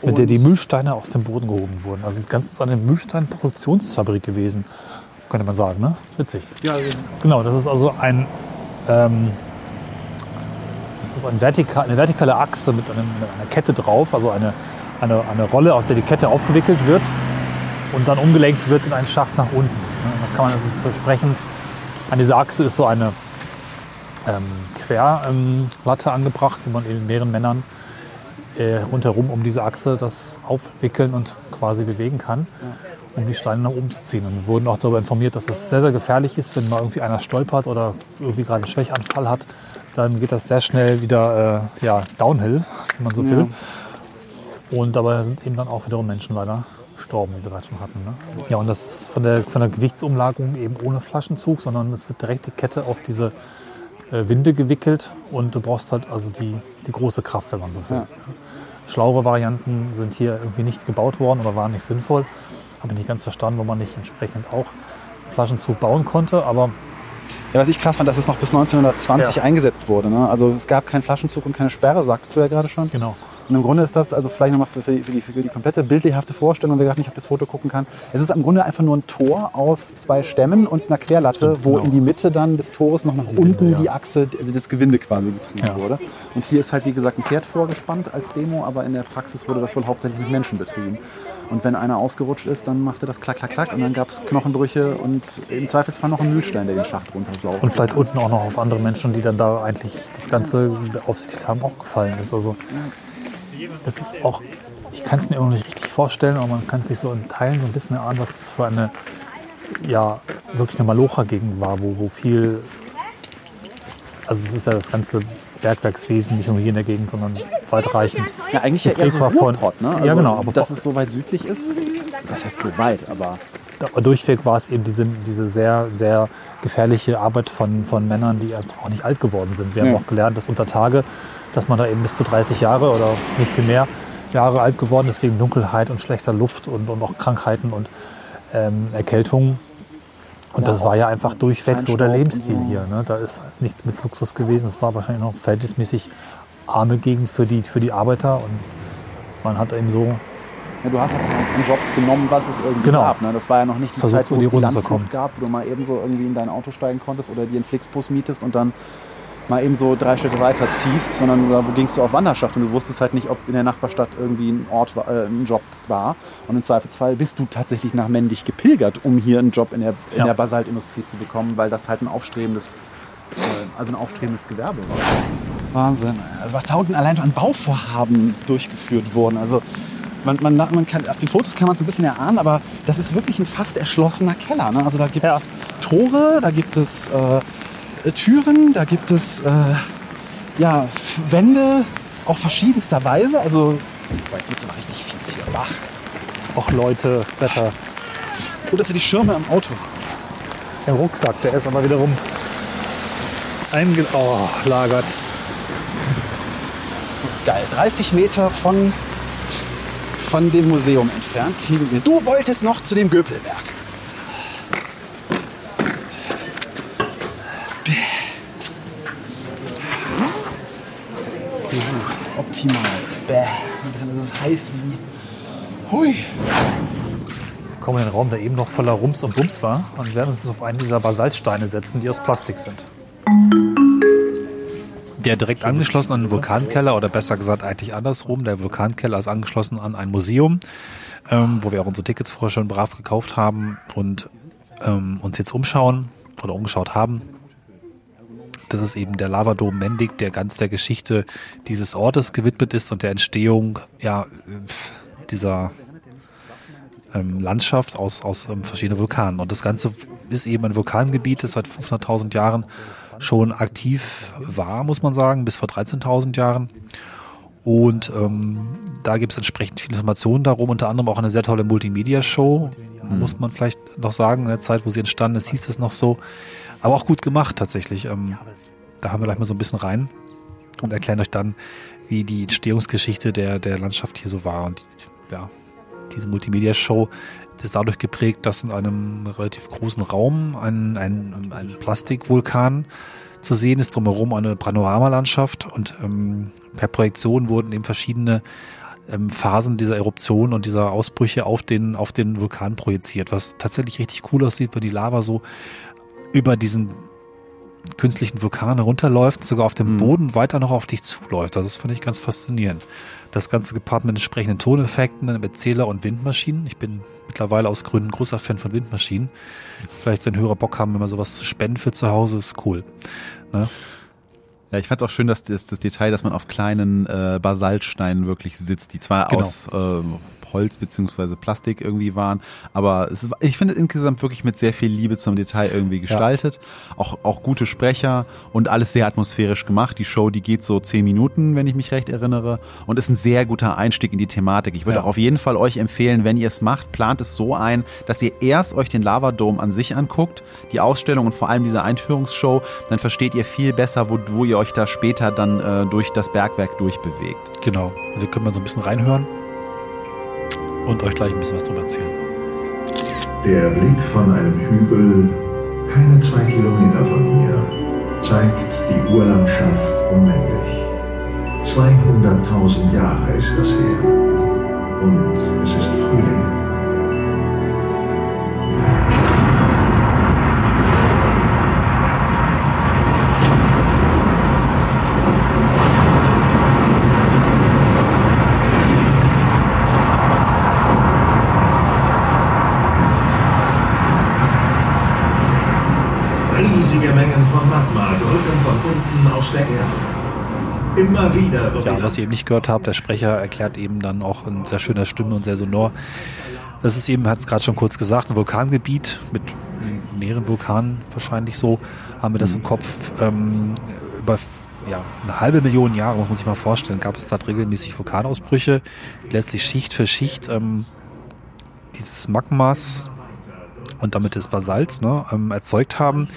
Mit der die Mühlsteine aus dem Boden gehoben wurden. Also das Ganze ist eine Mühlsteinproduktionsfabrik gewesen, könnte man sagen, ne? Witzig. Ja, genau, das ist also eine vertikale Achse mit einer Kette drauf, also eine Rolle, auf der die Kette aufgewickelt wird und dann umgelenkt wird in einen Schacht nach unten. Da kann man also entsprechend an dieser Achse ist so eine Querlatte angebracht, wo man in mehreren Männern rundherum um diese Achse das aufwickeln und quasi bewegen kann, um die Steine nach oben zu ziehen. Und wir wurden auch darüber informiert, dass es sehr, sehr gefährlich ist, wenn mal irgendwie einer stolpert oder irgendwie gerade einen Schwächeanfall hat, dann geht das sehr schnell wieder downhill, wenn man so will. Und dabei sind eben dann auch wiederum Menschen leider gestorben, wie wir gerade schon hatten. Ne? Ja, und das ist von der Gewichtsumlagerung eben ohne Flaschenzug, sondern es wird direkt die Kette auf diese Winde gewickelt und du brauchst halt also die große Kraft, wenn man so will. Ja. Schlauere Varianten sind hier irgendwie nicht gebaut worden oder waren nicht sinnvoll. Habe ich nicht ganz verstanden, wo man nicht entsprechend auch Flaschenzug bauen konnte, aber... Ja, was ich krass fand, dass es noch bis 1920 eingesetzt wurde. Ne? Also es gab keinen Flaschenzug und keine Sperre, sagtest du ja gerade schon. Genau. Und im Grunde ist das, also vielleicht nochmal für die komplette bildlichhafte Vorstellung, wer gerade nicht auf das Foto gucken kann, es ist im Grunde einfach nur ein Tor aus zwei Stämmen und einer Querlatte, in die Mitte dann des Tores noch nach unten die Achse, also das Gewinde quasi getrieben wurde. Und hier ist halt, wie gesagt, ein Pferd vorgespannt als Demo, aber in der Praxis wurde das wohl hauptsächlich mit Menschen betrieben. Und wenn einer ausgerutscht ist, dann machte das klack, klack, klack und dann gab es Knochenbrüche und im Zweifelsfall noch einen Mühlstein, der den Schacht runtersaugt. Und vielleicht unten auch noch auf andere Menschen, die dann da eigentlich das Ganze beaufsichtigt haben, auch gefallen ist. Also das ist auch, ich kann es mir immer noch nicht richtig vorstellen, aber man kann sich so in Teilen so ein bisschen erahnen, was das für eine, wirklich eine Malocha-Gegend war, wo viel, also es ist ja das ganze Bergwerkswesen, nicht nur hier in der Gegend, sondern weitreichend. Ja, eigentlich eher so Ruhrpott, ne? Also, ja, genau. Aber dass es so weit südlich ist, das heißt so weit, aber... Durchweg war es eben diese sehr, sehr gefährliche Arbeit von Männern, die einfach auch nicht alt geworden sind. Wir haben auch gelernt, dass unter Tage, dass man da eben bis zu 30 Jahre oder nicht viel mehr Jahre alt geworden ist, wegen Dunkelheit und schlechter Luft und auch Krankheiten und Erkältungen. Und das war ja einfach durchweg so der Lebensstil hier. Ne? Da ist nichts mit Luxus gewesen. Es war wahrscheinlich noch eine verhältnismäßig arme Gegend für die Arbeiter. Und man hat eben so... Ja, du hast auch in Jobs genommen, was es irgendwie gab. Ne? Das war ja noch nicht die Zeit, wo es die Landflucht gab, wo du mal eben so irgendwie in dein Auto steigen konntest oder dir einen Flixbus mietest und dann mal eben so 3 Städte weiter ziehst, sondern da gingst du auf Wanderschaft und du wusstest halt nicht, ob in der Nachbarstadt irgendwie ein Ort war, ein Job war. Und im Zweifelsfall bist du tatsächlich nach Mendig gepilgert, um hier einen Job in der Basaltindustrie zu bekommen, weil das halt ein aufstrebendes Gewerbe war. Wahnsinn. Also was da unten allein an Bauvorhaben durchgeführt wurden. Also man kann, auf den Fotos kann man es ein bisschen erahnen, aber das ist wirklich ein fast erschlossener Keller. Ne? Also da gibt es Tore, da gibt es... Türen, da gibt es Wände, auch verschiedenster Weise. Also, jetzt wird es aber richtig fies hier. Ach. Och Leute, Wetter. Gut, dass wir die Schirme im Auto haben. Der Rucksack, der ist aber wiederum eingelagert. So geil. 30 Meter von von dem Museum entfernt kriegen wir... Du wolltest noch zu dem Göpelwerk. Optimal. Das ist heiß wie... Hui. Wir kommen in den Raum, der eben noch voller Rums und Bums war, und werden uns auf einen dieser Basaltsteine setzen, die aus Plastik sind. Der direkt angeschlossen an den Vulkankeller, oder besser gesagt eigentlich andersrum, der Vulkankeller ist angeschlossen an ein Museum, wo wir auch unsere Tickets vorher schon brav gekauft haben und uns jetzt umgeschaut haben. Das ist eben der Lavadom Mendig, der ganz der Geschichte dieses Ortes gewidmet ist und der Entstehung dieser Landschaft aus verschiedenen Vulkanen. Und das Ganze ist eben ein Vulkangebiet, das seit 500.000 Jahren schon aktiv war, muss man sagen, bis vor 13.000 Jahren. Und da gibt es entsprechend viele Informationen darum, unter anderem auch eine sehr tolle Multimedia-Show, muss man vielleicht noch sagen, in der Zeit, wo sie entstanden ist, hieß das noch so. Aber auch gut gemacht tatsächlich. Da haben wir gleich mal so ein bisschen rein und erklären euch dann, wie die Entstehungsgeschichte der Landschaft hier so war. Und ja, diese Multimedia-Show ist dadurch geprägt, dass in einem relativ großen Raum ein Plastikvulkan zu sehen ist, drumherum eine Panoramalandschaft, und per Projektion wurden eben verschiedene Phasen dieser Eruption und dieser Ausbrüche auf den Vulkan projiziert, was tatsächlich richtig cool aussieht, weil die Lava so über diesen künstlichen Vulkan herunterläuft, sogar auf dem Boden weiter noch auf dich zuläuft. Das fand ich ganz faszinierend. Das Ganze gepaart mit entsprechenden Toneffekten, einem Erzähler und Windmaschinen. Ich bin mittlerweile aus Gründen großer Fan von Windmaschinen. Vielleicht, wenn Hörer Bock haben, immer sowas zu spenden für zu Hause, ist cool. Ne? Ja, ich fand es auch schön, dass das Detail, dass man auf kleinen Basaltsteinen wirklich sitzt, die zwar aus Holz bzw. Plastik irgendwie waren, aber ich finde insgesamt wirklich mit sehr viel Liebe zum Detail irgendwie gestaltet, auch gute Sprecher und alles sehr atmosphärisch gemacht. Die Show, die geht so 10 Minuten, wenn ich mich recht erinnere, und ist ein sehr guter Einstieg in die Thematik. Ich würde auch auf jeden Fall euch empfehlen, wenn ihr es macht, plant es so ein, dass ihr erst euch den Lavadom an sich anguckt, die Ausstellung und vor allem diese Einführungsshow, dann versteht ihr viel besser, wo ihr euch da später dann durch das Bergwerk durchbewegt. Genau, wir können mal so ein bisschen reinhören und euch gleich ein bisschen was drüber erzählen. Der Blick von einem Hügel, keine 2 Kilometer von hier, zeigt die Urlandschaft unendlich. 200.000 Jahre ist das her. Und es ist Frühling. Ja, was ihr eben nicht gehört habt, der Sprecher erklärt eben dann auch in sehr schöner Stimme und sehr sonor. Das ist eben, hat es gerade schon kurz gesagt, ein Vulkangebiet mit mehreren Vulkanen, wahrscheinlich so, haben wir das im Kopf. Über eine 500.000 Jahre, muss man sich mal vorstellen, gab es dort regelmäßig Vulkanausbrüche. Letztlich Schicht für Schicht dieses Magmas und damit des Basalts erzeugt haben.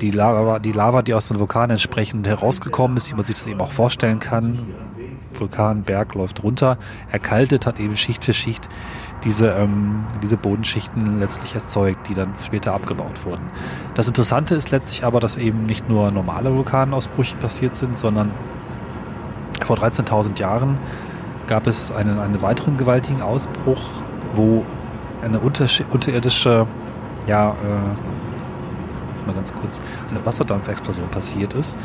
Die Lava, die aus den Vulkanen entsprechend herausgekommen ist, wie man sich das eben auch vorstellen kann, Vulkanberg läuft runter, erkaltet, hat eben Schicht für Schicht diese Bodenschichten letztlich erzeugt, die dann später abgebaut wurden. Das Interessante ist letztlich aber, dass eben nicht nur normale Vulkanausbrüche passiert sind, sondern vor 13.000 Jahren gab es einen weiteren gewaltigen Ausbruch, wo eine unterirdische mal ganz kurz, eine Wasserdampfexplosion passiert ist,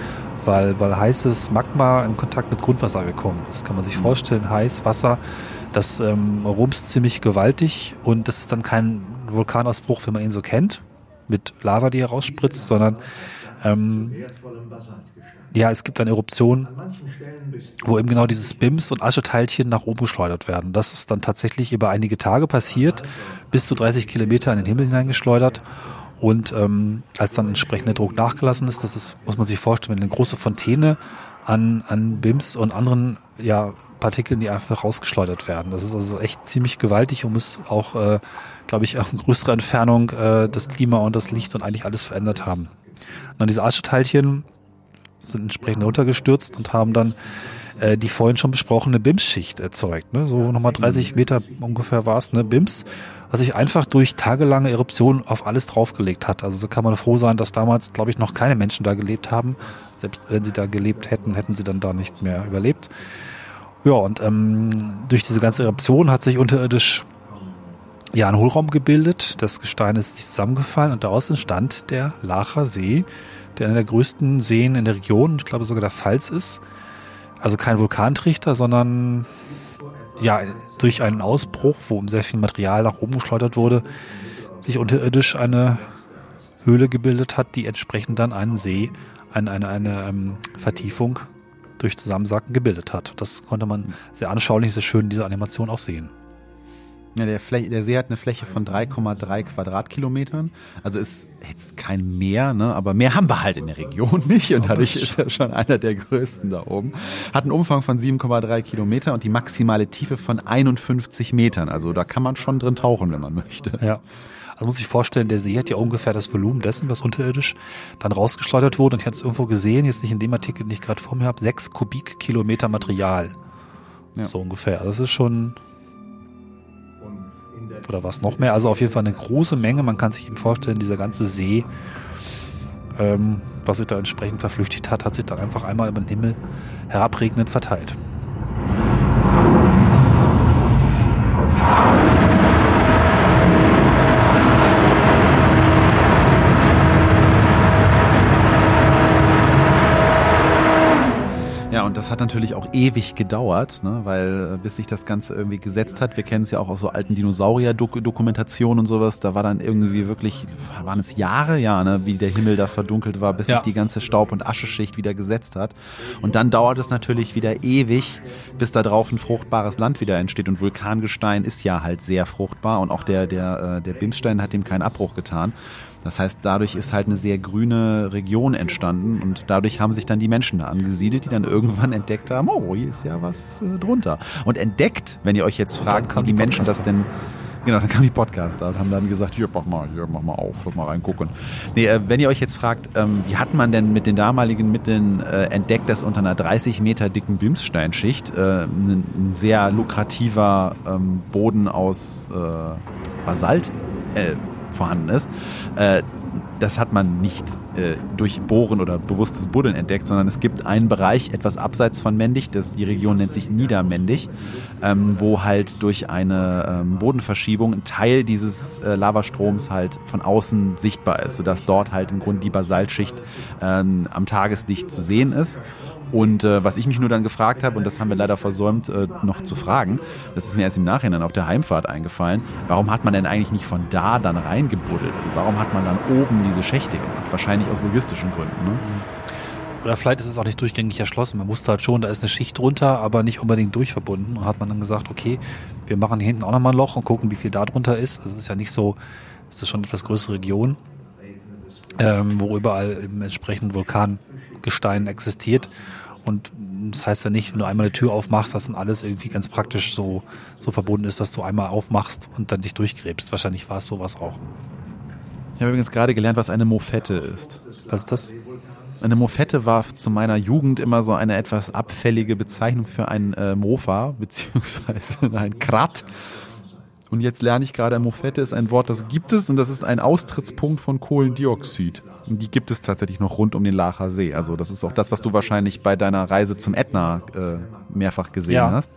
weil heißes Magma in Kontakt mit Grundwasser gekommen ist. Kann man sich vorstellen, heiß, Wasser, das rumst ziemlich gewaltig, und das ist dann kein Vulkanausbruch, wenn man ihn so kennt, mit Lava, die herausspritzt, sondern es gibt eine Eruption, wo eben genau dieses Bims und Ascheteilchen nach oben geschleudert werden. Das ist dann tatsächlich über einige Tage passiert, bis zu 30 Kilometer in den Himmel hineingeschleudert. Und als dann entsprechender Druck nachgelassen ist, das ist, muss man sich vorstellen, eine große Fontäne an Bims und anderen Partikeln, die einfach rausgeschleudert werden. Das ist also echt ziemlich gewaltig und muss auch, glaube ich, auch in größerer Entfernung das Klima und das Licht und eigentlich alles verändert haben. Und dann diese Ascheteilchen sind entsprechend runtergestürzt und haben dann die vorhin schon besprochene Bimsschicht erzeugt. Ne? So nochmal 30 Meter ungefähr war es, ne, Bims, was sich einfach durch tagelange Eruptionen auf alles draufgelegt hat. Also so kann man froh sein, dass damals, glaube ich, noch keine Menschen da gelebt haben. Selbst wenn sie da gelebt hätten, hätten sie dann da nicht mehr überlebt. Ja, und durch diese ganze Eruption hat sich unterirdisch ja ein Hohlraum gebildet. Das Gestein ist zusammengefallen und daraus entstand der Laacher See, der einer der größten Seen in der Region, ich glaube sogar der Pfalz ist. Also kein Vulkantrichter, sondern ja durch einen Ausbruch, wo sehr viel Material nach oben geschleudert wurde, sich unterirdisch eine Höhle gebildet hat, die entsprechend dann einen See, eine Vertiefung durch Zusammensacken gebildet hat. Das konnte man sehr anschaulich, sehr schön in dieser Animation auch sehen. Ja, der See hat eine Fläche von 3,3 Quadratkilometern. Also ist jetzt kein Meer, ne? Aber Meer haben wir halt in der Region nicht. Und dadurch ist er schon einer der größten da oben. Hat einen Umfang von 7,3 Kilometer und die maximale Tiefe von 51 Metern. Also da kann man schon drin tauchen, wenn man möchte. Ja. Also muss ich vorstellen, der See hat ja ungefähr das Volumen dessen, was unterirdisch dann rausgeschleudert wurde. Und ich hatte es irgendwo gesehen, jetzt nicht in dem Artikel, den ich gerade vor mir habe, 6 Kubikkilometer Material. Ja. So ungefähr. Also das ist schon... oder was noch mehr. Also auf jeden Fall eine große Menge. Man kann sich eben vorstellen, dieser ganze See, was sich da entsprechend verflüchtigt hat, hat sich dann einfach einmal über den Himmel herabregnend verteilt. Ja, und das hat natürlich auch ewig gedauert, ne? Weil bis sich das Ganze irgendwie gesetzt hat, wir kennen es ja auch aus so alten Dinosaurier-Dokumentationen und sowas, da war dann irgendwie wirklich, waren es Jahre, ja, ne? Wie der Himmel da verdunkelt war, bis sich die ganze Staub- und Ascheschicht wieder gesetzt hat. Und dann dauert es natürlich wieder ewig, bis da drauf ein fruchtbares Land wieder entsteht. Und Vulkangestein ist ja halt sehr fruchtbar und auch der Bimsstein hat dem keinen Abbruch getan. Das heißt, dadurch ist halt eine sehr grüne Region entstanden und dadurch haben sich dann die Menschen da angesiedelt, die dann irgendwann entdeckt haben, oh, hier ist ja was drunter. Und entdeckt, wenn ihr euch jetzt fragt, wie die Menschen das denn... Genau, dann kamen die Podcaster und haben dann gesagt, hier, mach mal auf, mal reingucken. Nee, wenn ihr euch jetzt fragt, wie hat man denn mit den damaligen Mitteln entdeckt, dass unter einer 30 Meter dicken Bimssteinschicht ein sehr lukrativer Boden aus Basalt vorhanden ist. Das hat man nicht durch Bohren oder bewusstes Buddeln entdeckt, sondern es gibt einen Bereich etwas abseits von Mendig, die Region nennt sich Niedermendig, wo halt durch eine Bodenverschiebung ein Teil dieses Lavastroms halt von außen sichtbar ist, sodass dort halt im Grunde die Basaltschicht am Tageslicht zu sehen ist. Und was ich mich nur dann gefragt habe, und das haben wir leider versäumt noch zu fragen, das ist mir erst im Nachhinein auf der Heimfahrt eingefallen, warum hat man denn eigentlich nicht von da dann reingebuddelt? Also warum hat man dann oben diese Schächte gemacht? Wahrscheinlich aus logistischen Gründen. Ne? Oder vielleicht ist es auch nicht durchgängig erschlossen. Man wusste halt schon, da ist eine Schicht drunter, aber nicht unbedingt durchverbunden. Und hat man dann gesagt, okay, wir machen hier hinten auch nochmal ein Loch und gucken, wie viel da drunter ist. Also es ist ja nicht so, es ist schon eine etwas größere Region, wo überall eben entsprechend Vulkangestein existiert. Und das heißt ja nicht, wenn du einmal eine Tür aufmachst, dass dann alles irgendwie ganz praktisch so verbunden ist, dass du einmal aufmachst und dann dich durchgräbst. Wahrscheinlich war es sowas auch. Ich habe übrigens gerade gelernt, was eine Mofette ist. Was ist das? Eine Mofette war zu meiner Jugend immer so eine etwas abfällige Bezeichnung für ein Mofa, beziehungsweise ein Krat. Und jetzt lerne ich gerade, Mofette ist ein Wort, das gibt es und das ist ein Austrittspunkt von Kohlendioxid. Und die gibt es tatsächlich noch rund um den Laacher See. Also das ist auch das, was du wahrscheinlich bei deiner Reise zum Ätna mehrfach gesehen hast,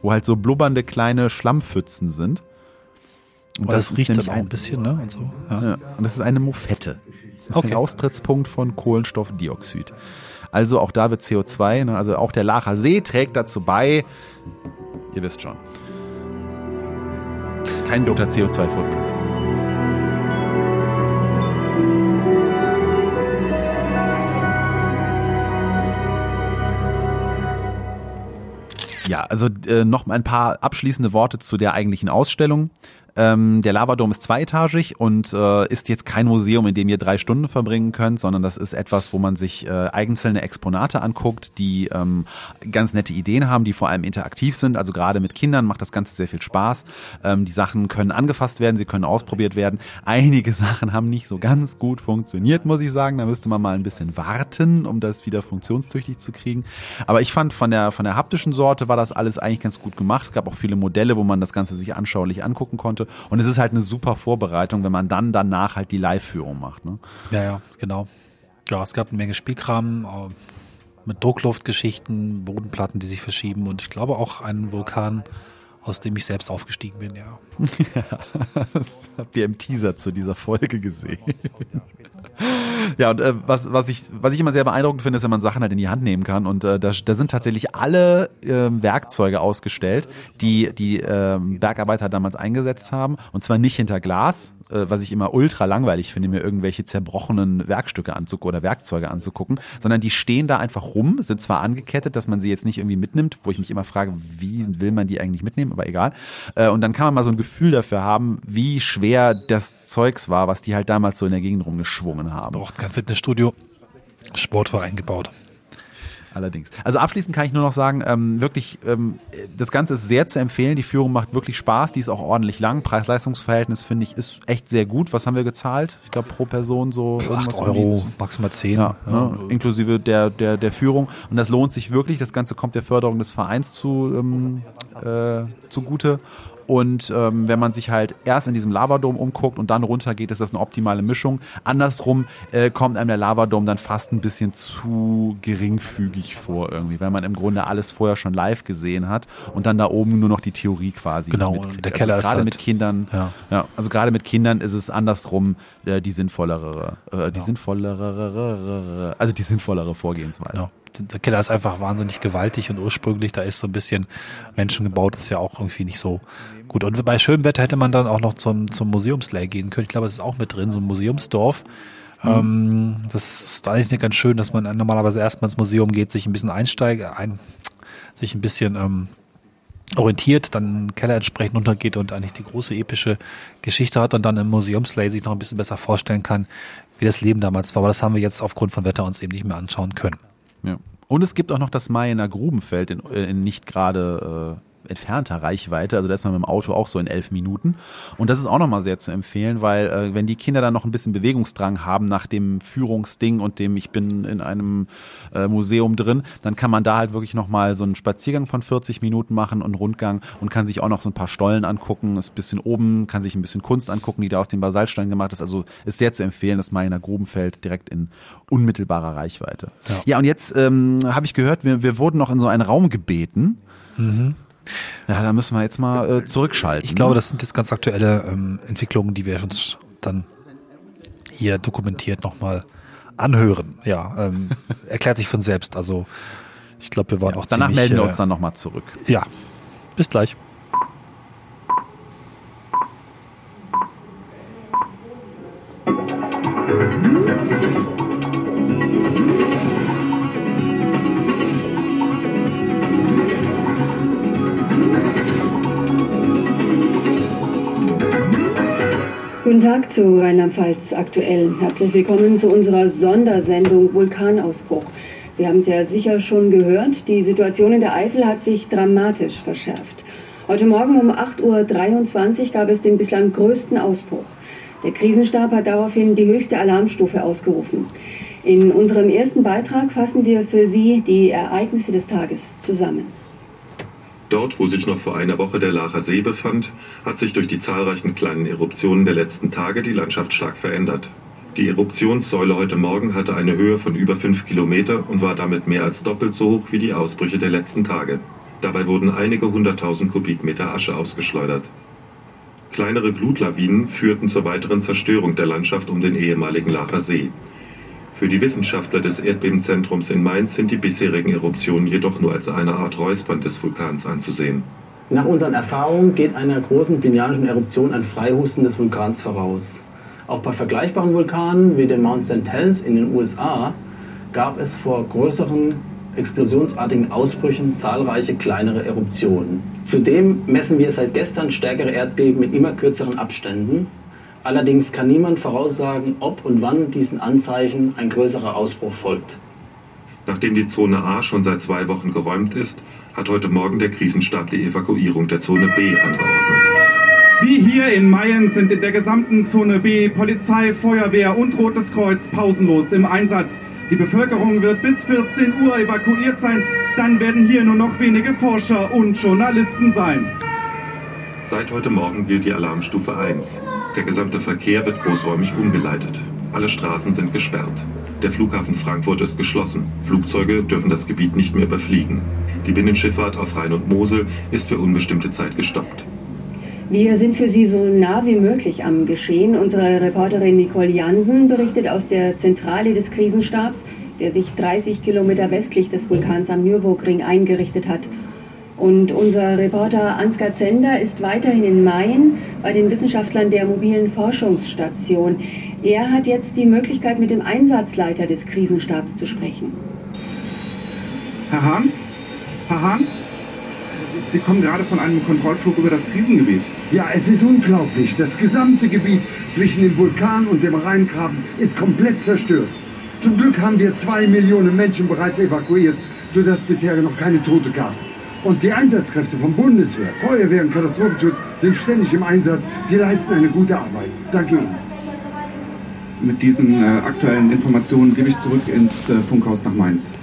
wo halt so blubbernde kleine Schlammpfützen sind. Und das riecht dann auch ein bisschen, ne? Und so. Ja. Und das ist eine Mofette. Okay. Ein Austrittspunkt von Kohlenstoffdioxid. Also auch da wird CO2, ne? Also auch der Laacher See trägt dazu bei. Ihr wisst schon. Kein guter CO2-Footprint. Ja, also noch ein paar abschließende Worte zu der eigentlichen Ausstellung. Der Lavadom ist zweietagig und ist jetzt kein Museum, in dem ihr 3 Stunden verbringen könnt, sondern das ist etwas, wo man sich einzelne Exponate anguckt, die ganz nette Ideen haben, die vor allem interaktiv sind. Also gerade mit Kindern macht das Ganze sehr viel Spaß. Die Sachen können angefasst werden, sie können ausprobiert werden. Einige Sachen haben nicht so ganz gut funktioniert, muss ich sagen. Da müsste man mal ein bisschen warten, um das wieder funktionstüchtig zu kriegen. Aber ich fand, von der haptischen Sorte war das alles eigentlich ganz gut gemacht. Es gab auch viele Modelle, wo man das Ganze sich anschaulich angucken konnte. Und es ist halt eine super Vorbereitung, wenn man dann danach halt die Live-Führung macht. Ne? Ja, genau. Ja, es gab eine Menge Spielkram mit Druckluftgeschichten, Bodenplatten, die sich verschieben und ich glaube auch einen Vulkan, aus dem ich selbst aufgestiegen bin, ja. Das habt ihr im Teaser zu dieser Folge gesehen. Ja, und was ich immer sehr beeindruckend finde, ist, wenn man Sachen halt in die Hand nehmen kann. Und da sind tatsächlich alle Werkzeuge ausgestellt, die Bergarbeiter damals eingesetzt haben. Und zwar nicht hinter Glas, was ich immer ultra langweilig finde, mir irgendwelche zerbrochenen Werkzeuge anzugucken, sondern die stehen da einfach rum, sind zwar angekettet, dass man sie jetzt nicht irgendwie mitnimmt, wo ich mich immer frage, wie will man die eigentlich mitnehmen, aber egal. Und dann kann man mal so ein Gefühl dafür haben, wie schwer das Zeugs war, was die halt damals so in der Gegend rumgeschwungen haben. Braucht kein Fitnessstudio, Sportverein gebaut. Allerdings. Also abschließend kann ich nur noch sagen, wirklich, das Ganze ist sehr zu empfehlen. Die Führung macht wirklich Spaß. Die ist auch ordentlich lang. Preis-Leistungs-Verhältnis, finde ich, ist echt sehr gut. Was haben wir gezahlt? Ich glaube, pro Person so 8 €, maximal 10. Ja, ne? Inklusive der Führung. Und das lohnt sich wirklich. Das Ganze kommt der Förderung des Vereins zugute. Und wenn man sich halt erst in diesem Lavadom umguckt und dann runter geht, ist das eine optimale Mischung. Andersrum kommt einem der Lavadom dann fast ein bisschen zu geringfügig vor irgendwie, weil man im Grunde alles vorher schon live gesehen hat und dann da oben nur noch die Theorie quasi mitkriegt. Der Keller also ist gerade halt mit Kindern. Ja. Ja, also gerade mit Kindern ist es andersrum die sinnvollere Vorgehensweise. Ja. Der Keller ist einfach wahnsinnig gewaltig und ursprünglich, da ist so ein bisschen menschengebaut, ist ja auch irgendwie nicht so gut. Und bei schönem Wetter hätte man dann auch noch zum Museumslehr gehen können. Ich glaube, es ist auch mit drin, so ein Museumsdorf. Das ist eigentlich nicht ganz schön, dass man normalerweise erstmal ins Museum geht, sich ein bisschen orientiert, dann einen Keller entsprechend runtergeht und eigentlich die große epische Geschichte hat und dann im Museumslay sich noch ein bisschen besser vorstellen kann, wie das Leben damals war. Aber das haben wir jetzt aufgrund von Wetter uns eben nicht mehr anschauen können. Ja. Und es gibt auch noch das Mayener Grubenfeld in nicht gerade entfernter Reichweite, also da ist man mit dem Auto auch so in 11 Minuten und das ist auch nochmal sehr zu empfehlen, weil wenn die Kinder dann noch ein bisschen Bewegungsdrang haben nach dem Führungsding und dem ich bin in einem Museum drin, dann kann man da halt wirklich nochmal so einen Spaziergang von 40 Minuten machen und Rundgang und kann sich auch noch so ein paar Stollen angucken, ist ein bisschen oben, kann sich ein bisschen Kunst angucken, die da aus dem Basaltstein gemacht ist, also ist sehr zu empfehlen, das Mayener Grubenfeld direkt in unmittelbarer Reichweite. Ja, und jetzt habe ich gehört, wir wurden noch in so einen Raum gebeten. Mhm. Ja, da müssen wir jetzt mal zurückschalten. Ich glaube, das sind jetzt ganz aktuelle Entwicklungen, die wir uns dann hier dokumentiert nochmal anhören. Ja, erklärt sich von selbst. Also ich glaube, wir waren auch danach ziemlich... Danach melden wir uns dann nochmal zurück. Ja, bis gleich. Guten Tag zu Rheinland-Pfalz aktuell. Herzlich willkommen zu unserer Sondersendung Vulkanausbruch. Sie haben es ja sicher schon gehört, die Situation in der Eifel hat sich dramatisch verschärft. Heute Morgen um 8:23 Uhr gab es den bislang größten Ausbruch. Der Krisenstab hat daraufhin die höchste Alarmstufe ausgerufen. In unserem ersten Beitrag fassen wir für Sie die Ereignisse des Tages zusammen. Dort, wo sich noch vor einer Woche der Laacher See befand, hat sich durch die zahlreichen kleinen Eruptionen der letzten Tage die Landschaft stark verändert. Die Eruptionssäule heute Morgen hatte eine Höhe von über 5 Kilometer und war damit mehr als doppelt so hoch wie die Ausbrüche der letzten Tage. Dabei wurden einige 100.000 Kubikmeter Asche ausgeschleudert. Kleinere Glutlawinen führten zur weiteren Zerstörung der Landschaft um den ehemaligen Laacher See. Für die Wissenschaftler des Erdbebenzentrums in Mainz sind die bisherigen Eruptionen jedoch nur als eine Art Räuspern des Vulkans anzusehen. Nach unseren Erfahrungen geht einer großen plinianischen Eruption ein Freihusten des Vulkans voraus. Auch bei vergleichbaren Vulkanen wie dem Mount St. Helens in den USA gab es vor größeren explosionsartigen Ausbrüchen zahlreiche kleinere Eruptionen. Zudem messen wir seit gestern stärkere Erdbeben in immer kürzeren Abständen. Allerdings kann niemand voraussagen, ob und wann diesen Anzeichen ein größerer Ausbruch folgt. Nachdem die Zone A schon seit 2 Wochen geräumt ist, hat heute Morgen der Krisenstab die Evakuierung der Zone B angeordnet. Wie hier in Mayen sind in der gesamten Zone B Polizei, Feuerwehr und Rotes Kreuz pausenlos im Einsatz. Die Bevölkerung wird bis 14 Uhr evakuiert sein, dann werden hier nur noch wenige Forscher und Journalisten sein. Seit heute Morgen gilt die Alarmstufe 1. Der gesamte Verkehr wird großräumig umgeleitet. Alle Straßen sind gesperrt. Der Flughafen Frankfurt ist geschlossen. Flugzeuge dürfen das Gebiet nicht mehr überfliegen. Die Binnenschifffahrt auf Rhein und Mosel ist für unbestimmte Zeit gestoppt. Wir sind für Sie so nah wie möglich am Geschehen. Unsere Reporterin Nicole Jansen berichtet aus der Zentrale des Krisenstabs, der sich 30 Kilometer westlich des Vulkans am Nürburgring eingerichtet hat. Und unser Reporter Ansgar Zender ist weiterhin in Mayen bei den Wissenschaftlern der mobilen Forschungsstation. Er hat jetzt die Möglichkeit, mit dem Einsatzleiter des Krisenstabs zu sprechen. Herr Hahn? Herr Hahn? Sie kommen gerade von einem Kontrollflug über das Krisengebiet. Ja, es ist unglaublich. Das gesamte Gebiet zwischen dem Vulkan und dem Rheingraben ist komplett zerstört. Zum Glück haben wir 2 Millionen Menschen bereits evakuiert, sodass bisher noch keine Tote gab. Und die Einsatzkräfte von Bundeswehr, Feuerwehr und Katastrophenschutz sind ständig im Einsatz. Sie leisten eine gute Arbeit. Danke Ihnen. Mit diesen aktuellen Informationen gebe ich zurück ins Funkhaus nach Mainz.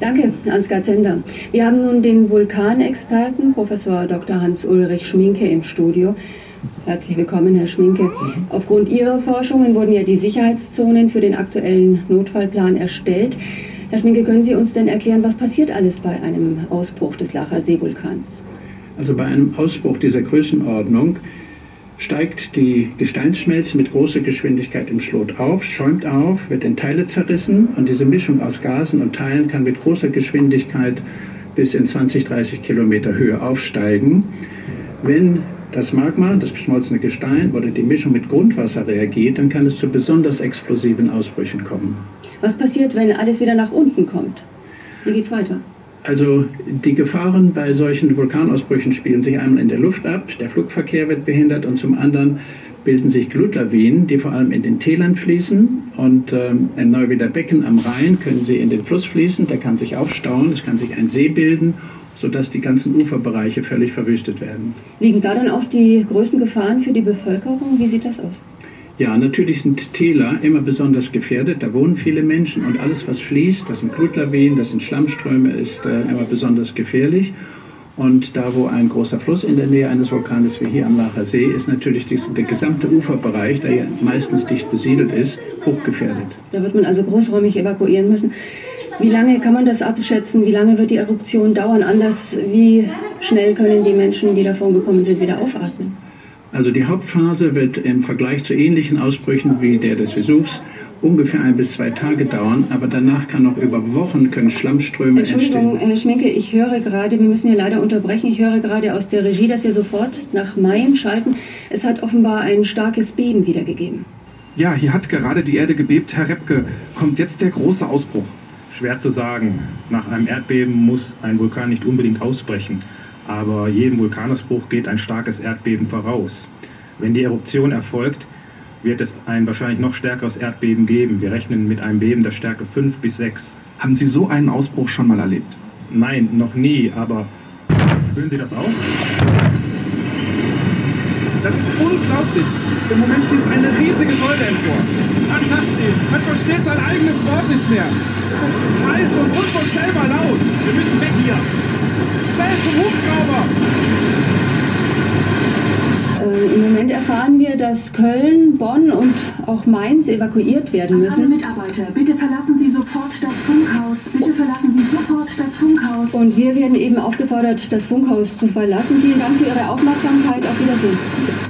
Danke, Ansgar Zender. Wir haben nun den Vulkanexperten, Professor Dr. Hans-Ulrich Schmincke, im Studio. Herzlich willkommen, Herr Schmincke. Aufgrund Ihrer Forschungen wurden ja die Sicherheitszonen für den aktuellen Notfallplan erstellt. Herr Schmincke, können Sie uns denn erklären, was passiert alles bei einem Ausbruch des Laacher See-Vulkans? Also bei einem Ausbruch dieser Größenordnung steigt die Gesteinsschmelze mit großer Geschwindigkeit im Schlot auf, schäumt auf, wird in Teile zerrissen und diese Mischung aus Gasen und Teilen kann mit großer Geschwindigkeit bis in 20, 30 Kilometer Höhe aufsteigen. Wenn das Magma, das geschmolzene Gestein oder die Mischung mit Grundwasser reagiert, dann kann es zu besonders explosiven Ausbrüchen kommen. Was passiert, wenn alles wieder nach unten kommt? Wie geht's weiter? Also die Gefahren bei solchen Vulkanausbrüchen spielen sich einmal in der Luft ab, der Flugverkehr wird behindert und zum anderen bilden sich Glutlawinen, die vor allem in den Tälern fließen und im Neuwieder Becken am Rhein können sie in den Fluss fließen, der kann sich aufstauen, es kann sich ein See bilden, sodass die ganzen Uferbereiche völlig verwüstet werden. Liegen da dann auch die größten Gefahren für die Bevölkerung? Wie sieht das aus? Ja, natürlich sind Täler immer besonders gefährdet, da wohnen viele Menschen und alles, was fließt, das sind Blutlawinen, das sind Schlammströme, ist immer besonders gefährlich. Und da, wo ein großer Fluss in der Nähe eines Vulkans wie hier am Laacher See ist, natürlich der gesamte Uferbereich, der ja meistens dicht besiedelt ist, hochgefährdet. Da wird man also großräumig evakuieren müssen. Wie lange kann man das abschätzen? Wie lange wird die Eruption dauern? Anders, wie schnell können die Menschen, die davon gekommen sind, wieder aufatmen? Also die Hauptphase wird im Vergleich zu ähnlichen Ausbrüchen wie der des Vesuvs ungefähr 1 bis 2 Tage dauern, aber danach kann noch über Wochen können Schlammströme entstehen. Entschuldigung, Herr Schmincke, ich höre gerade, wir müssen hier leider unterbrechen, ich höre gerade aus der Regie, dass wir sofort nach Mayen schalten. Es hat offenbar ein starkes Beben wiedergegeben. Ja, hier hat gerade die Erde gebebt. Herr Repke, kommt jetzt der große Ausbruch? Schwer zu sagen. Nach einem Erdbeben muss ein Vulkan nicht unbedingt ausbrechen. Aber jedem Vulkanausbruch geht ein starkes Erdbeben voraus. Wenn die Eruption erfolgt, wird es ein wahrscheinlich noch stärkeres Erdbeben geben. Wir rechnen mit einem Beben der Stärke 5 bis 6. Haben Sie so einen Ausbruch schon mal erlebt? Nein, noch nie, aber spüren Sie das auch? Das ist unglaublich! Im Moment schießt eine riesige Säule empor. Fantastisch! Man versteht sein eigenes Wort nicht mehr. Es ist heiß und unvorstellbar laut. Wir müssen weg hier! Im Moment erfahren wir, dass Köln, Bonn und auch Mainz evakuiert werden müssen. Alle Mitarbeiter, bitte verlassen Sie sofort das Funkhaus. Bitte verlassen Sie sofort das Funkhaus. Und wir werden eben aufgefordert, das Funkhaus zu verlassen. Vielen Dank für Ihre Aufmerksamkeit. Auf Wiedersehen.